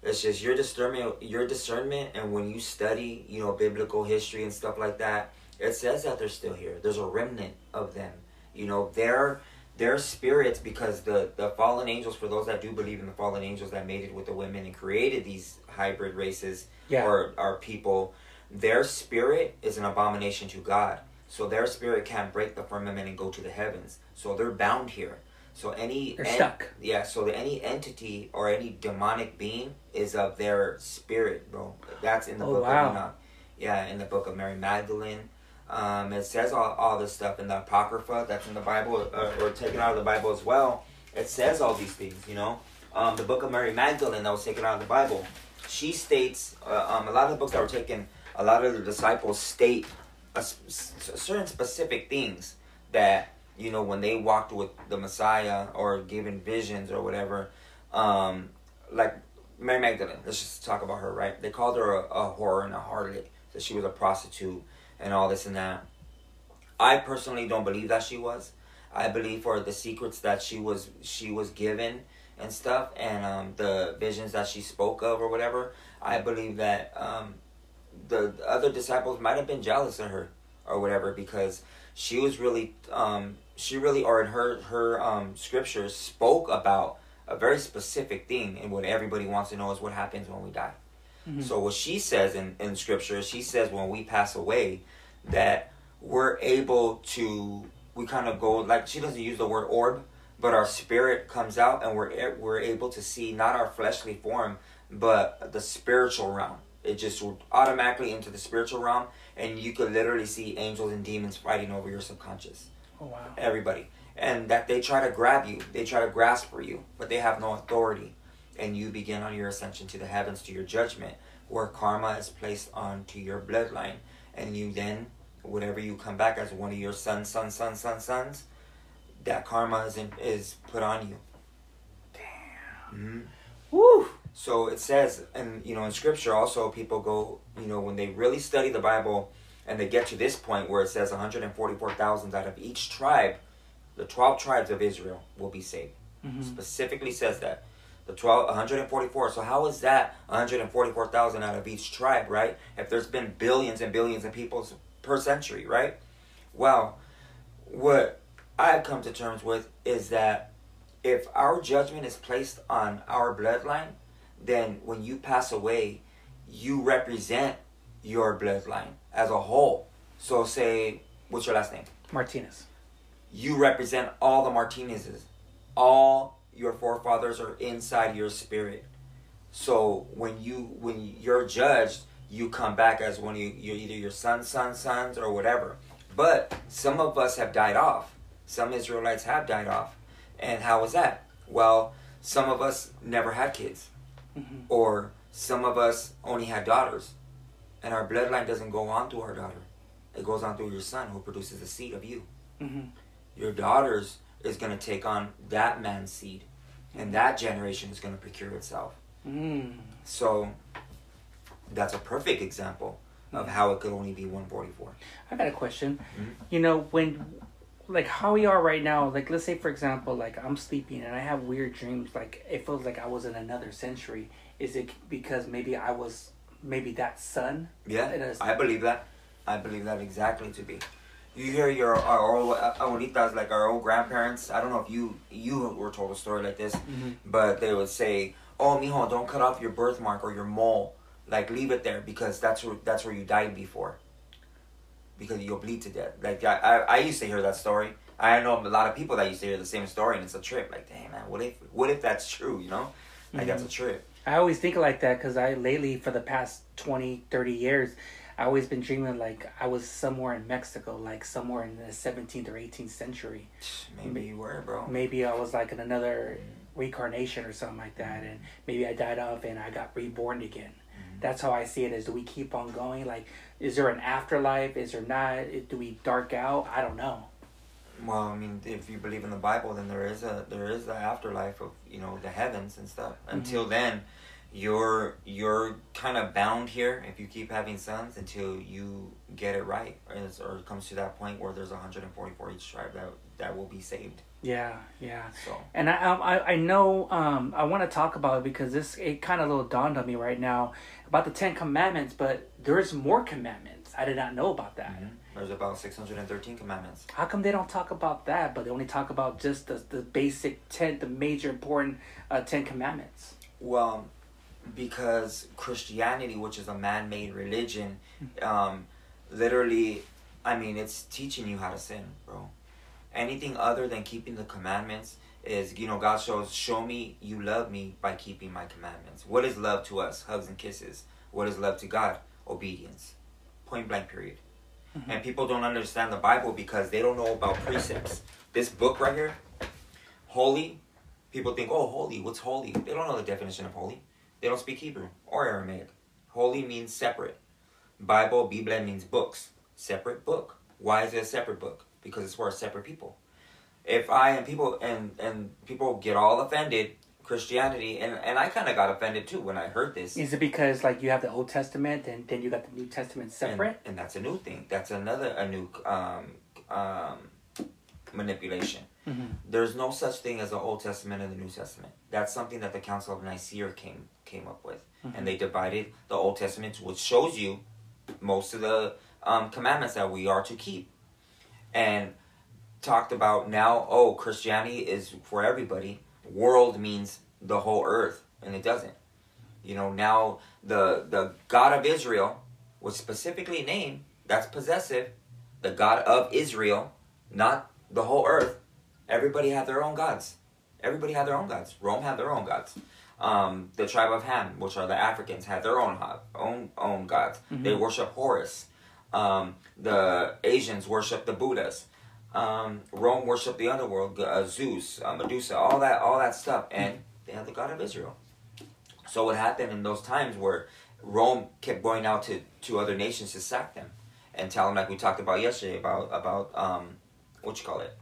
it's just your discernment, your discernment, and when you study, you know, biblical history and stuff like that, it says that they're still here, there's a remnant of them, you know, their, their spirits, because the, the fallen angels, for those that do believe in the fallen angels that mated with the women and created these hybrid races, yeah. or, or people, their spirit is an abomination to God. So their spirit can't break the firmament and go to the heavens. So they're bound here. So any they're en- stuck. Yeah. So any entity or any demonic being is of their spirit, bro. That's in the oh, book wow. of Enoch. Yeah, in the book of Mary Magdalene. Um, it says all all this stuff in the Apocrypha that's in the Bible uh, or taken out of the Bible as well. It says all these things, you know. Um, the book of Mary Magdalene that was taken out of the Bible. She states uh, um, a lot of the books that were taken. A lot of the disciples state. A, certain specific things that, you know, when they walked with the Messiah or given visions or whatever, um, like Mary Magdalene, let's just talk about her, right? They called her a, a whore and a harlot, that she was a prostitute and all this and that. I personally don't believe that she was. I believe for the secrets that she was she was given and stuff, and um, the visions that she spoke of or whatever, I believe that... Um, the other disciples might have been jealous of her or whatever, because she was really um she really or in her her um scriptures spoke about a very specific thing, and what everybody wants to know is what happens when we die. Mm-hmm. So what she says in in scripture, she says when we pass away that we're able to, we kind of go, like, she doesn't use the word orb, but our spirit comes out and we're we're able to see not our fleshly form but the spiritual realm. It just automatically into the spiritual realm, and you could literally see angels and demons fighting over your subconscious. Oh, wow. Everybody. And that they try to grab you. They try to grasp for you, but they have no authority. And you begin on your ascension to the heavens, to your judgment, where karma is placed onto your bloodline. And you then, whatever you come back as one of your sons, sons, sons, sons, sons, that karma is, in, is put on you. Damn. Mm-hmm. Woo! So it says, and you know, in scripture also people go, you know, when they really study the Bible, And they get to this point where it says one hundred forty-four thousand out of each tribe, the twelve tribes of Israel will be saved. Mm-hmm. Specifically says that. The twelve, one hundred forty-four. So how is that one hundred forty-four thousand out of each tribe, right? If there's been billions and billions of people per century, right? Well, what I've come to terms with is that if our judgment is placed on our bloodline, then when you pass away, you represent your bloodline as a whole. So say, what's your last name? Martinez. You represent all the Martinezes. All your forefathers are inside your spirit. So when you when you're judged, you come back as one of you, you're either your son's son's sons or whatever. But some of us have died off. Some Israelites have died off. And how was that? Well, some of us never had kids. Mm-hmm. Or some of us only had daughters. And our bloodline doesn't go on through our daughter. It goes on through your son, who produces the seed of you. Mm-hmm. Your daughters is going to take on that man's seed. And that generation is going to procure itself. Mm. So that's a perfect example of how it could only be one forty-four. I got a question. Mm-hmm. You know, when, like how we are right now, like let's say, for example, like I'm sleeping and I have weird dreams. Like it feels like I was in another century. Is it because maybe I was... Maybe that son? Yeah, I believe that. I believe that exactly to be. You hear your our old abuelitas, like our old grandparents. I don't know if you you were told a story like this, mm-hmm. but they would say, "Oh, mijo, don't cut off your birthmark or your mole. Like leave it there because that's where that's where you died before. Because you'll bleed to death." Like I, I, I used to hear that story. I know a lot of people that used to hear the same story, and it's a trip. Like, damn man, what if what if that's true? You know, like mm-hmm. that's a trip. I always think like that because I lately, for the past twenty, thirty years, I always been dreaming like I was somewhere in Mexico, like somewhere in the seventeenth or eighteenth century. Maybe you were, bro. Maybe I was like in another reincarnation or something like that, and maybe I died off and I got reborn again. Mm-hmm. That's how I see it. Is do we keep on going? Like, is there an afterlife? Is there not? Do we dark out? I don't know. Well, I mean, if you believe in the Bible, then there is a there is the afterlife of, you know, the heavens and stuff. Mm-hmm. Until then, you're you're kind of bound here if you keep having sons until you get it right, or, or it comes to that point where there's one hundred forty-four each tribe that that will be saved. Yeah, yeah. So, and I I I know um I want to talk about it because this it kind of little dawned on me right now about the Ten Commandments, but there's more commandments. I did not know about that. Mm-hmm. There's about six hundred thirteen commandments. How come they don't talk about that, but they only talk about just the, the basic ten, the major important uh, ten commandments? Well, because Christianity, which is a man-made religion, um, literally, I mean, it's teaching you how to sin, bro. Anything other than keeping the commandments is, you know, God shows, show me you love me by keeping my commandments. What is love to us? Hugs and kisses. What is love to God? Obedience. Point blank period. Mm-hmm. And people don't understand the Bible because they don't know about precepts. This book right here, holy, people think, oh, holy, what's holy? They don't know the definition of holy. They don't speak Hebrew or Aramaic. Holy means separate. Bible, Biblia means books. Separate book. Why is it a separate book? Because it's for a separate people. If I and people and, and people get all offended, Christianity, and, and I kind of got offended too when I heard this. Is it because like you have the Old Testament and then you got the New Testament separate? And, and that's a new thing. That's another a new um, um, manipulation. Mm-hmm. There's no such thing as the Old Testament and the New Testament. That's something that the Council of Nicaea came came up with, mm-hmm. and they divided the Old Testament, which shows you most of the um, commandments that we are to keep, and talked about now. Oh, Christianity is for everybody. World means the whole earth, and it doesn't. You know, now the the God of Israel was specifically named, that's possessive, the God of Israel, not the whole earth. Everybody had their own gods. Everybody had their own gods. Rome had their own gods. Um, the tribe of Ham, which are the Africans, had their own own, own gods. Mm-hmm. They worship Horus. Um, the Asians worship the Buddhas. Um, Rome worshipped the underworld, uh, Zeus, uh, Medusa, all that, all that stuff, and they had the God of Israel. So what happened in those times where Rome kept going out to, to other nations to sack them and tell them, like we talked about yesterday, about about um, what you call it,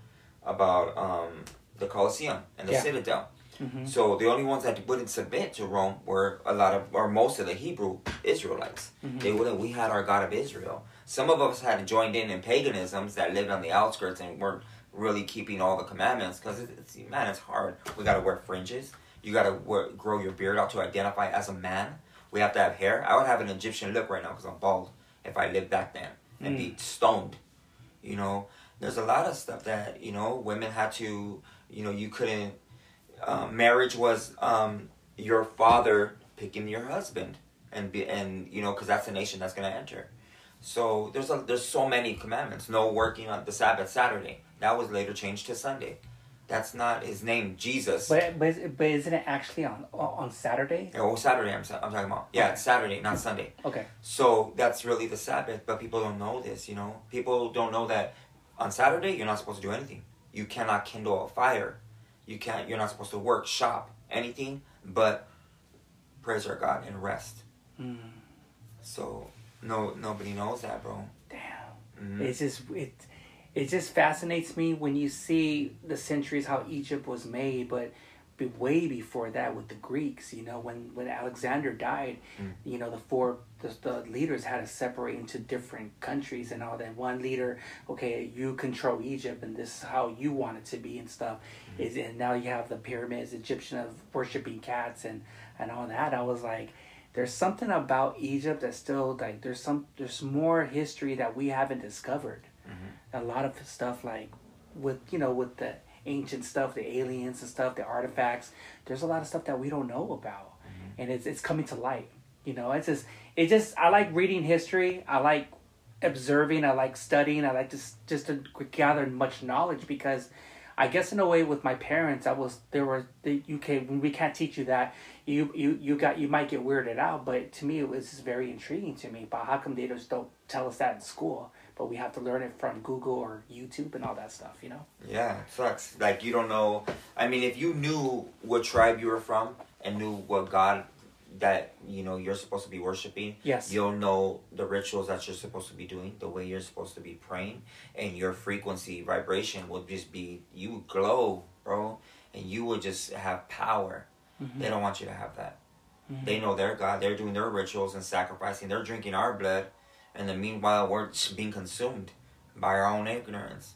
about um, the Colosseum and the yeah. Citadel. Mm-hmm. So the only ones that wouldn't submit to Rome were a lot of, or most of the Hebrew Israelites. Mm-hmm. They wouldn't. We had our God of Israel. Some of us had joined in in paganisms that lived on the outskirts and weren't really keeping all the commandments because it's, it's, man, it's hard. We got to wear fringes. You got to wear, grow your beard out to identify as a man. We have to have hair. I would have an Egyptian look right now because I'm bald if I lived back then and mm. be stoned. You know, there's a lot of stuff that, you know, women had to, you know, you couldn't, uh, marriage was um, your father picking your husband and, be, and you know, because that's the nation that's going to enter. So there's a, there's so many commandments. No working on the Sabbath Saturday. That was later changed to Sunday. That's not his name, Jesus. But but, is, but isn't it actually on on Saturday? Yeah, oh, Saturday I'm, I'm talking about. Yeah, okay. It's Saturday, not Sunday. Okay. So that's really the Sabbath, but people don't know this, you know? People don't know that on Saturday, you're not supposed to do anything. You cannot kindle a fire. You can't, you're not supposed to work, shop, anything, but praise our God and rest. Mm. So no, nobody knows that, bro. Damn. Mm-hmm. It's just... It, It just fascinates me when you see the centuries, how Egypt was made, but way before that with the Greeks, you know, when, when Alexander died, mm. you know, the four, the, the leaders had to separate into different countries and all that. One leader, okay, you control Egypt and this is how you want it to be and stuff. Mm. Is, and now you have the pyramids, Egyptian of worshiping cats and, and all that. I was like, there's something about Egypt that's still like, there's some, there's more history that we haven't discovered. Mm-hmm. A lot of stuff like with, you know, with the ancient stuff, the aliens and stuff, the artifacts, there's a lot of stuff that we don't know about. Mm-hmm. And it's it's coming to light. You know, it's just, it just, I like reading history. I like observing. I like studying. I like to just to gather much knowledge because I guess in a way with my parents, I was, there were the U K, we can't teach you that. You, you, you got, you might get weirded out, but to me, it was just very intriguing to me. But how come they just don't tell us that in school? But we have to learn it from Google or YouTube and all that stuff, you know? Yeah, it sucks. Like, you don't know. I mean, if you knew what tribe you were from and knew what God that, you know, you're supposed to be worshiping, yes, you'll know the rituals that you're supposed to be doing, the way you're supposed to be praying, and your frequency, vibration will just be, you would glow, bro, and you would just have power. Mm-hmm. They don't want you to have that. Mm-hmm. They know their God. They're doing their rituals and sacrificing. They're drinking our blood. And then meanwhile, we're being consumed by our own ignorance.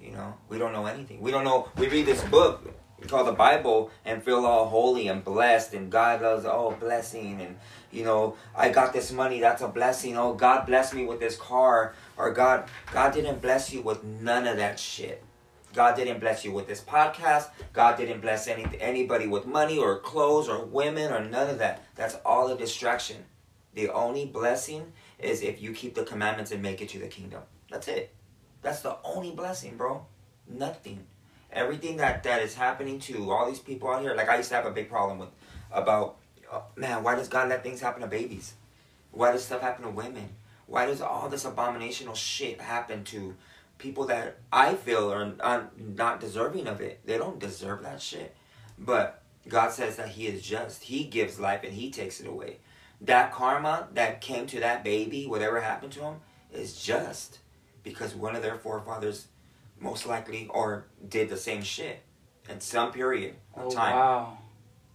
You know, we don't know anything. We don't know. We read this book called the Bible and feel all holy and blessed. And God loves, oh, blessing. And, you know, I got this money. That's a blessing. Oh, God blessed me with this car. Or God, God didn't bless you with none of that shit. God didn't bless you with this podcast. God didn't bless any, anybody with money or clothes or women or none of that. That's all a distraction. The only blessing is if you keep the commandments and make it to the kingdom. That's it. That's the only blessing, bro. Nothing. Everything that, that is happening to all these people out here, like I used to have a big problem with, about, oh, man, why does God let things happen to babies? Why does stuff happen to women? Why does all this abominational shit happen to people that I feel are, are not deserving of it? They don't deserve that shit. But God says that he is just. He gives life and he takes it away. That karma that came to that baby, whatever happened to him, is just because one of their forefathers most likely or did the same shit in some period of oh, time. Wow.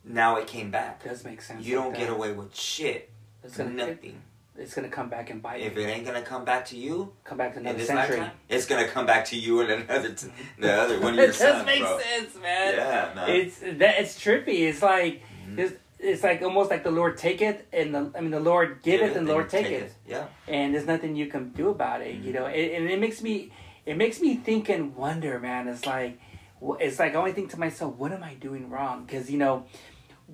Now it came back. It does make sense. You like don't that. Get away with shit. It's gonna, nothing. It, it's going to come back and bite you. If it ain't going to come back to you, come back to another in this century. Lifetime, it's going to come back to you in another t- the other one of your sons. It does make bro. Sense, man. Yeah, man. It's, that, it's trippy. It's like... Mm-hmm. It's, It's like almost like the Lord taketh and the I mean the Lord giveth give and the Lord taketh. Yeah. And there's nothing you can do about it, mm-hmm. you know. It, and it makes me, it makes me think and wonder, man. It's like, it's like I only think to myself, what am I doing wrong? Because you know,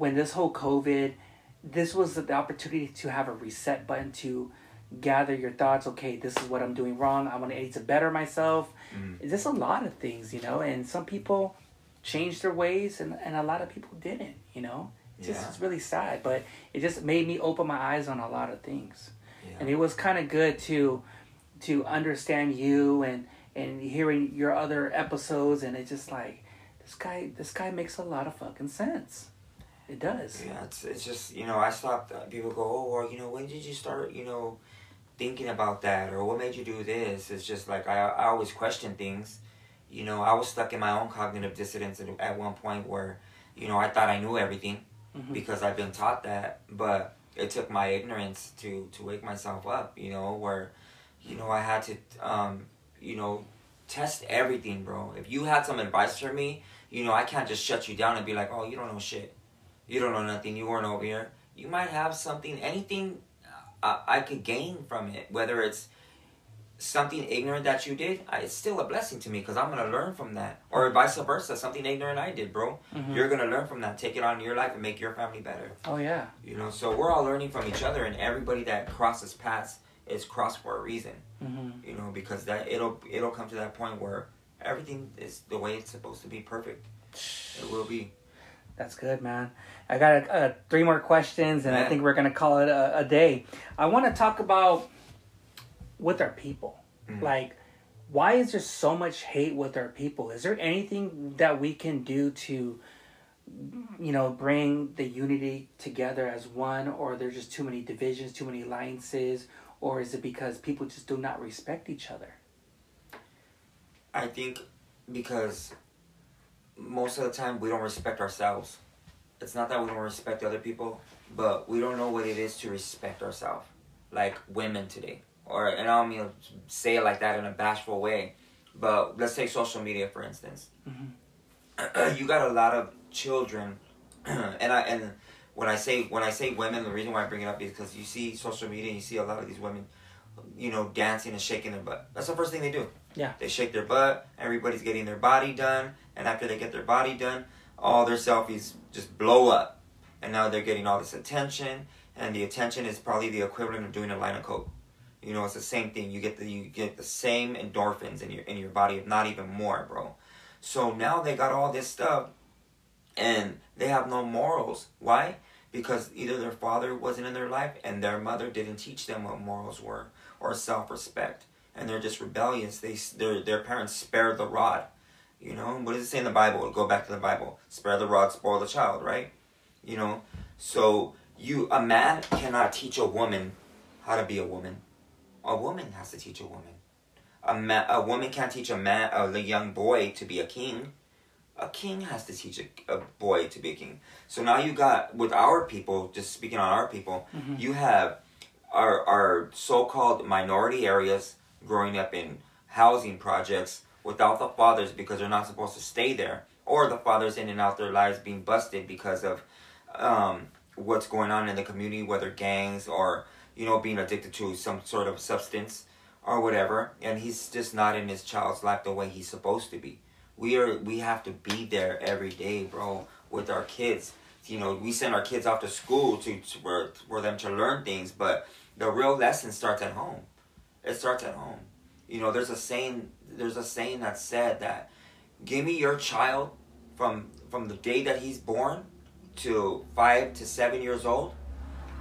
when this whole COVID, this was the opportunity to have a reset button to gather your thoughts. Okay, this is what I'm doing wrong. I want to aid to better myself. Mm-hmm. There's a lot of things, you know. And some people changed their ways, and and a lot of people didn't, you know. Just, yeah. It's really sad, but it just made me open my eyes on a lot of things. Yeah. And it was kind of good to to understand you and, and hearing your other episodes. And it's just like, this guy this guy makes a lot of fucking sense. It does. Yeah, it's, it's just, you know, I stopped. Uh, people go, oh, well, you know, when did you start, you know, thinking about that? Or what made you do this? It's just like, I, I always question things. You know, I was stuck in my own cognitive dissonance at one point where... you know, I thought I knew everything mm-hmm. because I've been taught that, but it took my ignorance to, to wake myself up, you know, where, you know, I had to, um, you know, test everything, bro. If you had some advice for me, you know, I can't just shut you down and be like, oh, you don't know shit. You don't know nothing. You weren't over here. You might have something, anything I, I could gain from it, whether it's something ignorant that you did, I, it's still a blessing to me because I'm going to learn from that. Or vice versa, something ignorant I did, bro. Mm-hmm. You're going to learn from that. Take it on your life and make your family better. Oh, yeah. You know, so we're all learning from each other, and everybody that crosses paths is crossed for a reason. Mm-hmm. You know, because that it'll it'll come to that point where everything is the way it's supposed to be, perfect. It will be. That's good, man. I got a, uh, three more questions, and yeah. I think we're going to call it a, a day. I want to talk about with our people. Mm-hmm. Like, why is there so much hate with our people? Is there anything that we can do to, you know, bring the unity together as one, or there's just too many divisions, too many alliances, or is it because people just do not respect each other? I think because most of the time we don't respect ourselves. It's not that we don't respect other people, but we don't know what it is to respect ourselves. Like women today, or and I don't mean to say it like that in a bashful way, but let's take social media for instance. Mm-hmm. You got a lot of children, and I and when I say when I say women, the reason why I bring it up is because you see social media and you see a lot of these women, you know, dancing and shaking their butt. That's the first thing they do. Yeah. They shake their butt. Everybody's getting their body done. And after they get their body done, all their selfies just blow up. And now they're getting all this attention. And the attention is probably the equivalent of doing a line of coke. You know, it's the same thing. You get the you get the same endorphins in your in your body, if not even more, bro. So now they got all this stuff. And they have no morals. Why? Because either their father wasn't in their life and their mother didn't teach them what morals were or self-respect. And they're just rebellious. They their their parents spared the rod, you know. What does it say in the Bible? Go back to the Bible. Spare the rod, spoil the child, right? You know. So you a man cannot teach a woman how to be a woman. A woman has to teach a woman. A man, a woman can't teach a man, a young boy to be a king. A king has to teach a, a boy to be a king. So now you got with our people. Just speaking on our people, mm-hmm. you have our our so-called minority areas. Growing up in housing projects without the fathers because they're not supposed to stay there, or the fathers in and out their lives being busted because of um, what's going on in the community, whether gangs or, you know, being addicted to some sort of substance or whatever, and he's just not in his child's life the way he's supposed to be. We are we have to be there every day, bro, with our kids. You know, we send our kids off to school to, to for, for them to learn things, but the real lesson starts at home. It starts at home. You know, there's a saying there's a saying that said that give me your child from from the day that he's born to five to seven years old,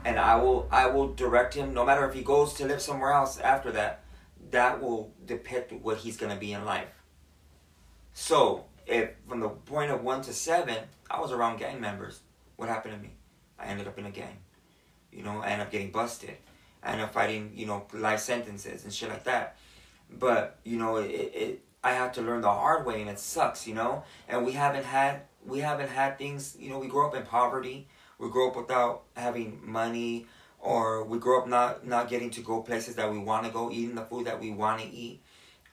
and I will I will direct him, no matter if he goes to live somewhere else after that, that will depict what he's gonna be in life. So if from the point of one to seven, I was around gang members. What happened to me? I ended up in a gang. You know, I ended up getting busted. I ended up fighting, you know, life sentences and shit like that. But, you know, it, it I had to learn the hard way, and it sucks, you know. And we haven't had we haven't had things, you know, we grew up in poverty. We grew up without having money, or we grew up not, not getting to go places that we want to go, eating the food that we want to eat.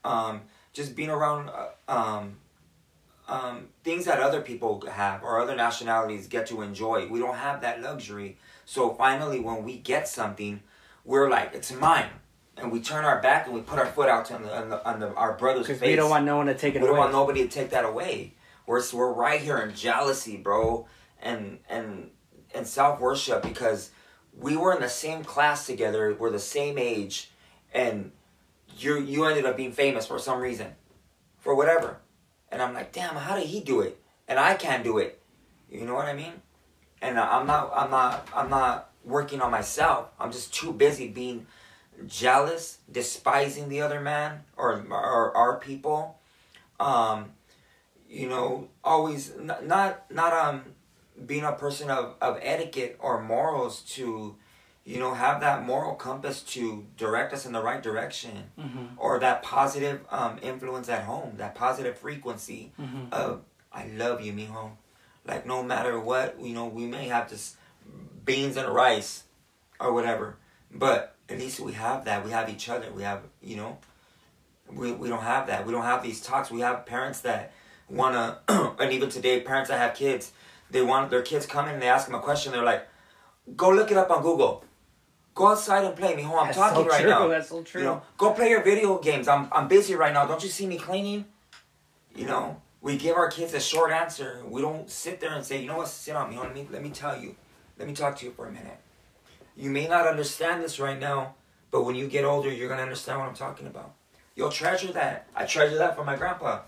Um, just being around uh, um, um, things that other people have or other nationalities get to enjoy. We don't have that luxury. So finally, when we get something, we're like, it's mine, and we turn our back and we put our foot out to on, the, on, the, on the, our brother's face. Because we don't want no one to take it away. We don't want nobody to take that away. We're we're right here in jealousy, bro, and and and self worship because we were in the same class together, we're the same age, and you you ended up being famous for some reason, for whatever, and I'm like, damn, how did he do it, and I can't do it, you know what I mean? And I'm not I'm not I'm not. working on myself. I'm just too busy being jealous, despising the other man or or our people. Um, you know, always not not, not um being a person of, of etiquette or morals to, you know, have that moral compass to direct us in the right direction, mm-hmm. or that positive um influence at home, that positive frequency mm-hmm. of I love you, mijo. Like, no matter what, you know, we may have just beans and rice or whatever, but at least we have that. We have each other. We have, you know, we, we don't have that. We don't have these talks. We have parents that want to, and even today, parents that have kids, they want their kids come in and they ask them a question. They're like, go look it up on Google. Go outside and play. Mijo, I'm that's talking so right true. now. That's so true. You know, go play your video games. I'm I'm busy right now. Don't you see me cleaning? You know, we give our kids a short answer. We don't sit there and say, you know what, sit down, mijo. Let me, let me tell you. Let me talk to you for a minute. You may not understand this right now, but when you get older, you're going to understand what I'm talking about. You'll treasure that. I treasure that for my grandpa.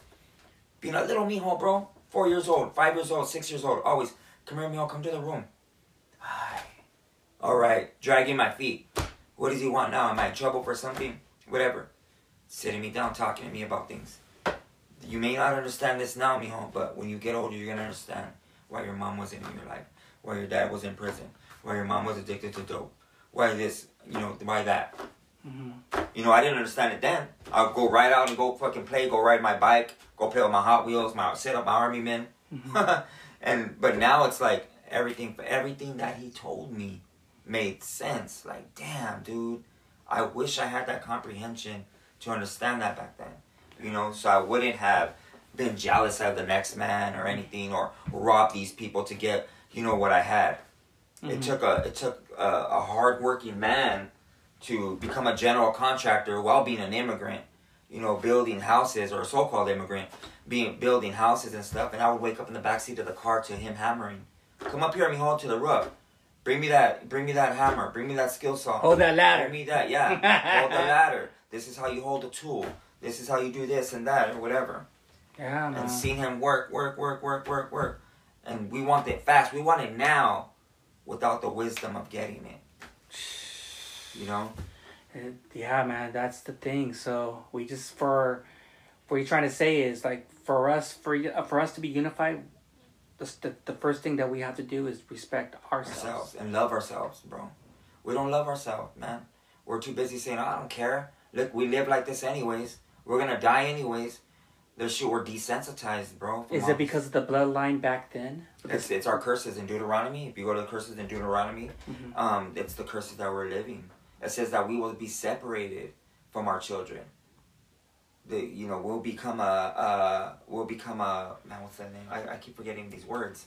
Being a little mijo, bro. Four years old, five years old, six years old. Always, come here, mijo. Come to the room. All right, dragging my feet. What does he want now? Am I in trouble for something? Whatever. Sitting me down, talking to me about things. You may not understand this now, mijo, but when you get older, you're going to understand why your mom wasn't in your life, why your dad was in prison, why your mom was addicted to dope, why this, you know, why that. Mm-hmm. You know, I didn't understand it then. I'll go right out and go fucking play, go ride my bike, go play with my Hot Wheels, my sit up, my army men. Mm-hmm. and But now it's like everything, everything that he told me made sense. Like, damn, dude, I wish I had that comprehension to understand that back then, you know, so I wouldn't have been jealous of the next man or anything, or robbed these people to get, you know, what I had. Mm-hmm. It took a it took a, a hard-working man to become a general contractor while being an immigrant, you know, building houses, or a so-called immigrant, being building houses and stuff, and I would wake up in the backseat of the car to him hammering. Come up here, mijo, to the roof. Bring me that, bring me that hammer. Bring me that skill saw. Hold that ladder. Bring me that, yeah. Hold the ladder. This is how you hold a tool. This is how you do this and that or whatever. Yeah, man. And seeing him work, work, work, work, work, work. And we want it fast. We want it now without the wisdom of getting it. You know? It, yeah, man. That's the thing. So we just, for, what you're trying to say is, like, for us, for, for us to be unified, The, the first thing that we have to do is respect ourselves. ourselves and love ourselves, bro. We don't love ourselves, man. We're too busy saying, oh, I don't care. Look, we live like this anyways. We're going to die anyways. This shit, we're desensitized, bro. Is all. It because of the bloodline back then? It's, it's our curses in Deuteronomy. If you go to the curses in Deuteronomy, mm-hmm. um, it's the curses that we're living. It says that we will be separated from our children. The, you know, we'll become a, uh, we'll become a, man, what's that name? I, I keep forgetting these words,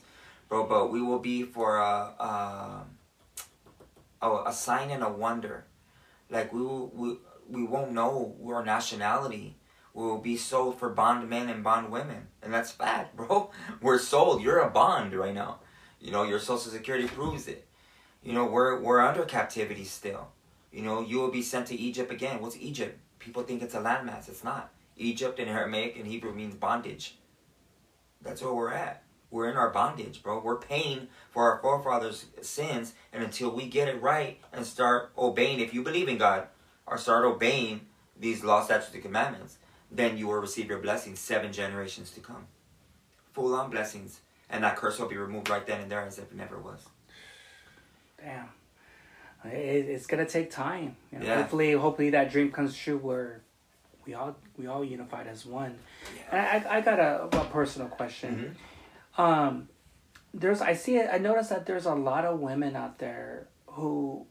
bro, but we will be for a, a, a sign and a wonder. Like, we will, we, we won't know our nationality. We will be sold for bond men and bond women. And that's fact, bro. We're sold. You're a bond right now. You know, your social security proves it. You know, we're, we're under captivity still. You know, you will be sent to Egypt again. What's Egypt? People think it's a landmass. It's not. Egypt in Aramaic and Hebrew means bondage. That's where we're at. We're in our bondage, bro. We're paying for our forefathers' sins, and until we get it right and start obeying, if you believe in God, or start obeying these laws, statutes, and commandments, then you will receive your blessings seven generations to come. Full-on blessings. And that curse will be removed right then and there as if it never was. Damn. It's gonna take time. You know, yeah. Hopefully, hopefully that dream comes true where we all we all unified as one. Yeah. And I I got a, a personal question. Mm-hmm. Um, there's I see it. I noticed that there's a lot of women out there who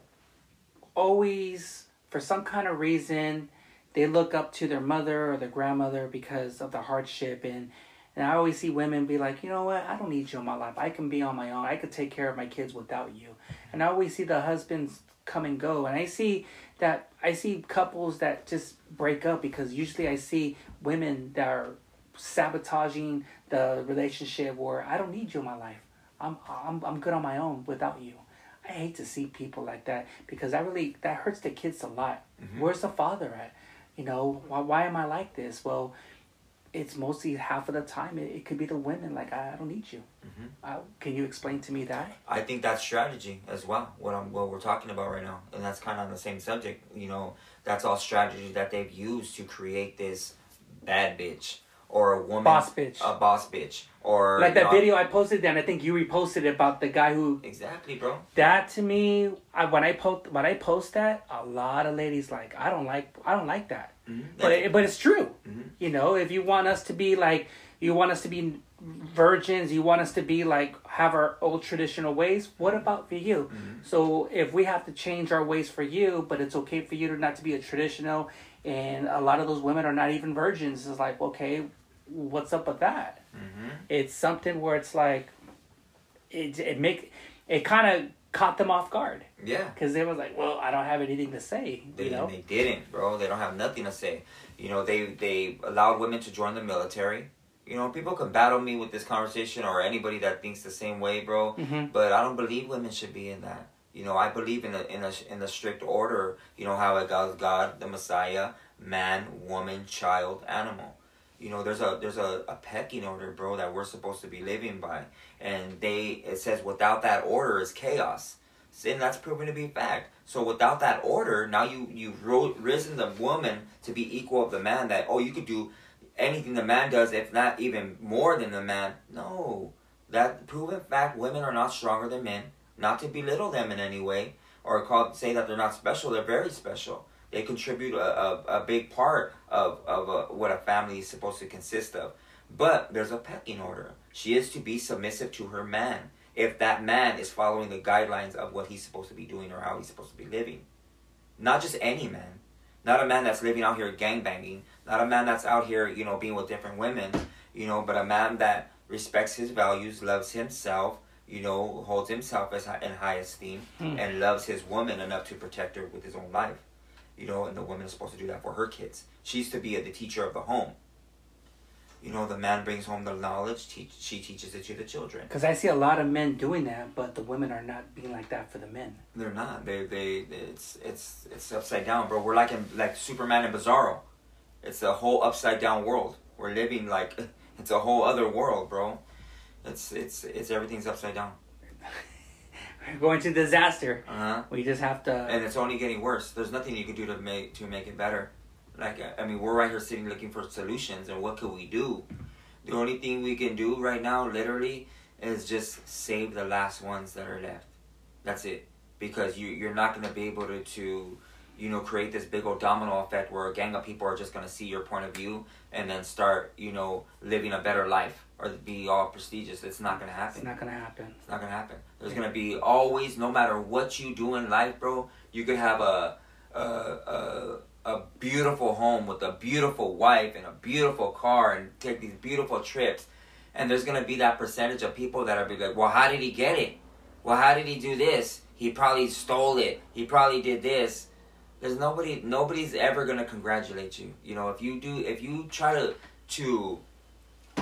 always, for some kind of reason, they look up to their mother or their grandmother because of the hardship, and and I always see women be like, you know what? I don't need you in my life. I can be on my own. I could take care of my kids without you. And I always see the husbands come and go. And I see that I see couples that just break up because usually I see women that are sabotaging the relationship where I don't need you in my life. I'm I'm I'm good on my own without you. I hate to see people like that because that really that hurts the kids a lot. Mm-hmm. Where's the father at? You know, why why am I like this? Well, it's mostly half of the time. It, it could be the women. Like, I, I don't need you. Mm-hmm. I, can you explain to me that? I think that's strategy as well, what, I'm, what we're talking about right now. And that's kind of on the same subject. You know, that's all strategy that they've used to create this bad bitch or a woman, boss bitch, a boss bitch, or like that not, video I posted and I think you reposted about the guy who exactly, bro. That to me, I, when I post when I post that, a lot of ladies like I don't like I don't like that, mm-hmm. but it, but it's true. Mm-hmm. You know, if you want us to be like you want us to be virgins, you want us to be like have our old traditional ways. What about for you? Mm-hmm. So if we have to change our ways for you, but it's okay for you to not to be a traditional. And a lot of those women are not even virgins. It's like, okay, what's up with that? Mm-hmm. It's something where it's like, it it make it kind of caught them off guard. Yeah, because they was like, well, I don't have anything to say. They, you know? They didn't, bro. They don't have nothing to say. You know, they they allowed women to join the military. You know, people can battle me with this conversation or anybody that thinks the same way, bro. Mm-hmm. But I don't believe women should be in that. You know, I believe in a in a in a strict order. You know how it goes: God, the Messiah, man, woman, child, animal. You know, there's a there's a, a pecking order, bro, that we're supposed to be living by. And they it says without that order is chaos. And that's proven to be fact. So without that order, now you you've risen the woman to be equal of the man. That oh, you could do anything the man does, if not even more than the man. No, that proven fact. Women are not stronger than men. Not to belittle them in any way or call, say that they're not special. They're very special. They contribute a, a, a big part of, of a, what a family is supposed to consist of. But there's a pecking order. She is to be submissive to her man if that man is following the guidelines of what he's supposed to be doing or how he's supposed to be living. Not just any man. Not a man that's living out here gangbanging. Not a man that's out here, you know, being with different women. You know, but a man that respects his values, loves himself, you know, holds himself as high, in high esteem mm. and loves his woman enough to protect her with his own life. You know, and the woman is supposed to do that for her kids. She's to be a, the teacher of the home. You know, the man brings home the knowledge. Teach, she teaches it to the children. Because I see a lot of men doing that, but the women are not being like that for the men. They're not. They, they, it's, it's, it's upside down, bro. We're like in, like Superman and Bizarro. It's a whole upside down world. We're living like, it's a whole other world, bro. It's it's it's everything's upside down. We're going to disaster. Uh-huh. We just have to. And it's only getting worse. There's nothing you can do to make to make it better. Like I mean, we're right here sitting looking for solutions, and what could we do? The only thing we can do right now, literally, is just save the last ones that are left. That's it. Because you you're not gonna be able to to, you know, create this big old domino effect where a gang of people are just gonna see your point of view and then start, you know, living a better life. Or be all prestigious. It's not gonna happen. It's not gonna happen. It's not gonna happen. There's gonna be always, no matter what you do in life, bro. You could have a a a, a beautiful home with a beautiful wife and a beautiful car and take these beautiful trips, and there's gonna be that percentage of people that are be like, well, how did he get it? Well, how did he do this? He probably stole it. He probably did this. There's nobody. Nobody's ever gonna congratulate you. You know, if you do, if you try to to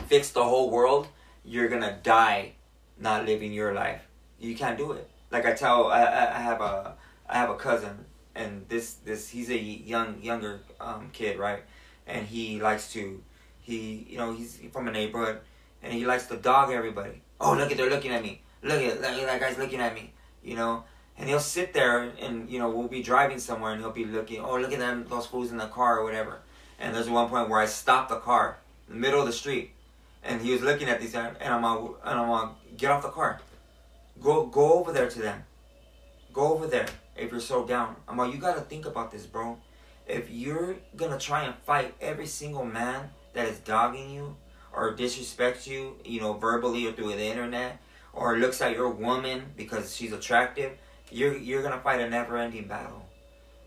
fix the whole world, you're gonna die not living your life. You can't do it. Like I tell, I, I have a I have a cousin, and this this he's a young younger um, kid, right? And he likes to, he you know he's from a neighborhood, and he likes to dog everybody. Oh, look at they're looking at me. Look at look, that guy's looking at me. You know, and he'll sit there, and you know we'll be driving somewhere, and he'll be looking. Oh, look at them those fools in the car or whatever. And there's one point where I stopped the car in the middle of the street. And he was looking at these, and I'm all, and I'm all, get off the car. Go go over there to them. Go over there if you're so down. I'm all, you got to think about this, bro. If you're going to try and fight every single man that is dogging you or disrespects you, you know, verbally or through the internet, or looks at your woman because she's attractive, you're you're going to fight a never-ending battle.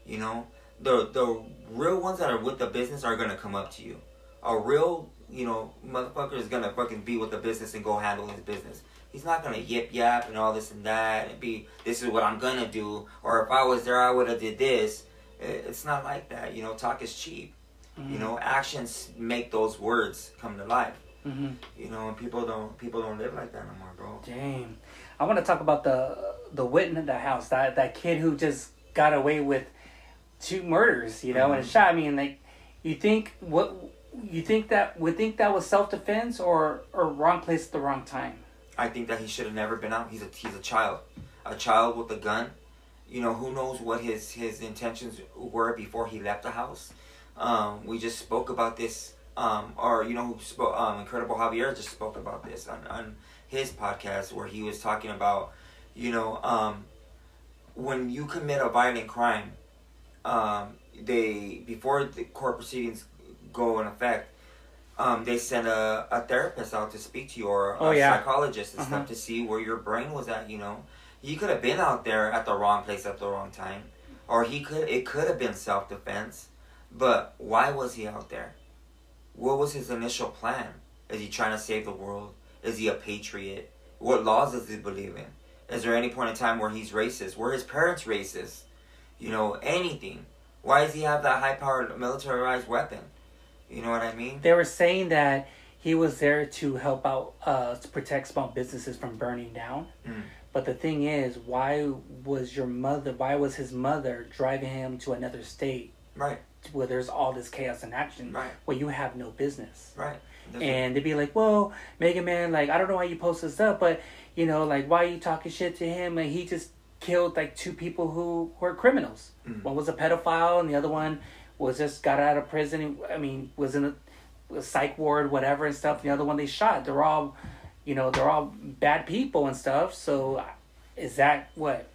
You know? The, the real ones that are with the business are going to come up to you. A real... You know, motherfucker is gonna fucking be with the business and go handle his business. He's not gonna yip yap and all this and that and be, this is what I'm gonna do, or if I was there, I would have did this. It's not like that. You know, talk is cheap. Mm-hmm. You know, actions make those words come to life. Mm-hmm. You know, and people don't people don't live like that no more, bro. Damn, I want to talk about the the witness in the house, that that kid who just got away with two murders. You know, mm-hmm. and shot me, and like, you think what. You think that would think that was self-defense or, or wrong place at the wrong time? I think that he should have never been out. He's a he's a child, a child with a gun. You know, who knows what his his intentions were before he left the house. Um, we just spoke about this um, or, you know, who spoke, um, Incredible Javier just spoke about this on, on his podcast, where he was talking about, you know, um, when you commit a violent crime, um, they, before the court proceedings go in effect, um, they send a, a therapist out to speak to you, or oh, a yeah. psychologist and uh-huh. stuff, to see where your brain was at, you know. He could have been out there at the wrong place at the wrong time. Or he could, it could have been self-defense. But why was he out there? What was his initial plan? Is he trying to save the world? Is he a patriot? What laws does he believe in? Is there any point in time where he's racist? Were his parents racist? You know, anything. Why does he have that high-powered militarized weapon? You know what I mean? They were saying that he was there to help out, uh, to protect small businesses from burning down. Mm. But the thing is, why was your mother, why was his mother driving him to another state? Right. Where there's all this chaos and action. Right. Where you have no business. Right. That's and right. They'd be like, whoa, Mega Man, like, I don't know why you post this up, but, you know, like, why are you talking shit to him? And he just killed, like, two people who were criminals. Mm-hmm. One was a pedophile, and the other one was just got out of prison. I mean, was in a, a psych ward, whatever, and stuff. The other one they shot. They're all... You know, they're all bad people and stuff. So, is that what?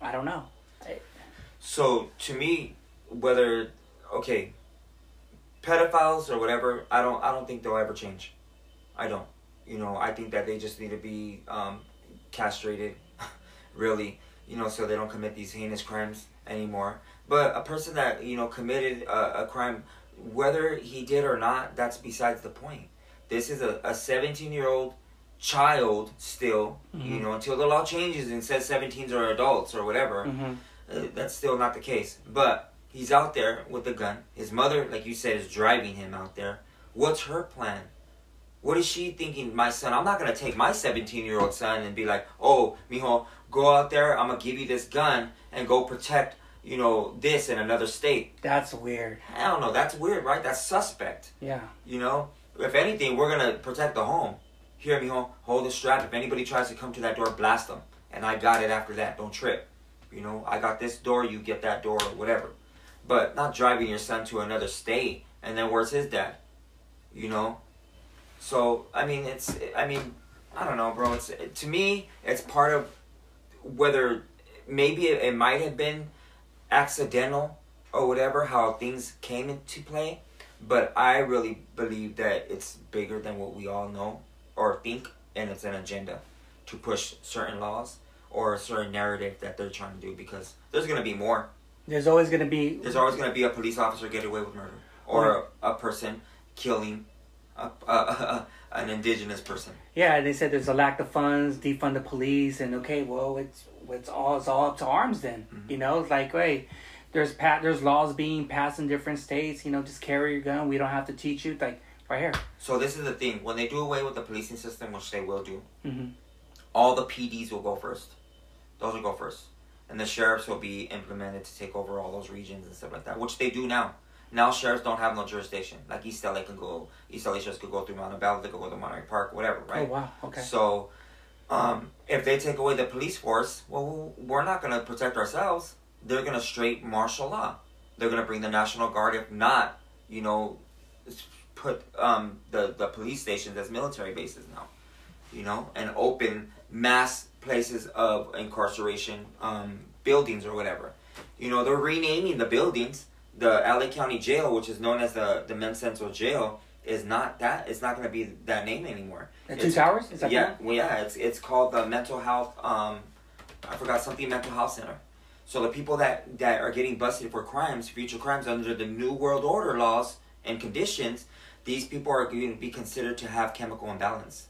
I don't know. I... So, to me, whether okay, pedophiles or whatever, I don't. I don't think they'll ever change. I don't. You know, I think that they just need to be um, castrated, really. You know, so they don't commit these heinous crimes anymore. But a person that, you know, committed a, a crime, whether he did or not, that's besides the point. This is a seventeen-year-old child still, mm-hmm. you know, until the law changes and says seventeens are adults or whatever, mm-hmm. uh, that's still not the case. But he's out there with a gun. His mother, like you said, is driving him out there. What's her plan? What is she thinking? My son, I'm not going to take my seventeen-year-old son and be like, oh, mijo, go out there, I'm going to give you this gun and go protect, you know, this in another state. That's weird. I don't know. That's weird, right? That's suspect. Yeah. You know? If anything, we're going to protect the home. Hear me, home. Hold the strap. If anybody tries to come to that door, blast them. And I got it after that. Don't trip. You know, I got this door, you get that door, or whatever. But not driving your son to another state. And then where's his dad? You know? So, I mean, it's, I mean, I don't know, bro. It's, to me, it's part of whether, maybe it, it might have been accidental or whatever, how things came into play. But I really believe that it's bigger than what we all know or think, and it's an agenda to push certain laws or a certain narrative that they're trying to do, because there's going to be more. There's always going to be... There's always going to be a police officer get away with murder, or a, a person killing a, a, a, an indigenous person. Yeah, they said there's a lack of funds, defund the police, and okay, well, it's it's all, it's all up to arms then. Mm-hmm. You know, it's like, hey... There's pat. There's laws being passed in different states. You know, just carry your gun. We don't have to teach you. Like, right here. So this is the thing. When they do away with the policing system, which they will do, mm-hmm. all the P Ds will go first. Those will go first. And the sheriffs will be implemented to take over all those regions and stuff like that, which they do now. Now sheriffs don't have no jurisdiction. Like East L A can go, East L A sheriffs could go through Mountain Valley, they could go to Monterey Park, whatever, right? Oh, wow. Okay. So um, if they take away the police force, well, we're not going to protect ourselves. They're going to straight martial law. They're going to bring the National Guard, if not, you know, put um, the, the police stations as military bases now, you know, and open mass places of incarceration, um, buildings or whatever. You know, they're renaming the buildings. The L A County Jail, which is known as the, the Men's Central Jail, is not that. It's not going to be that name anymore. The Two Towers? Is that yeah, that? Well, yeah, it's, it's called the Mental Health, um, I forgot something, Mental Health Center. So the people that, that are getting busted for crimes, future crimes under the New World Order laws and conditions, these people are going to be considered to have chemical imbalance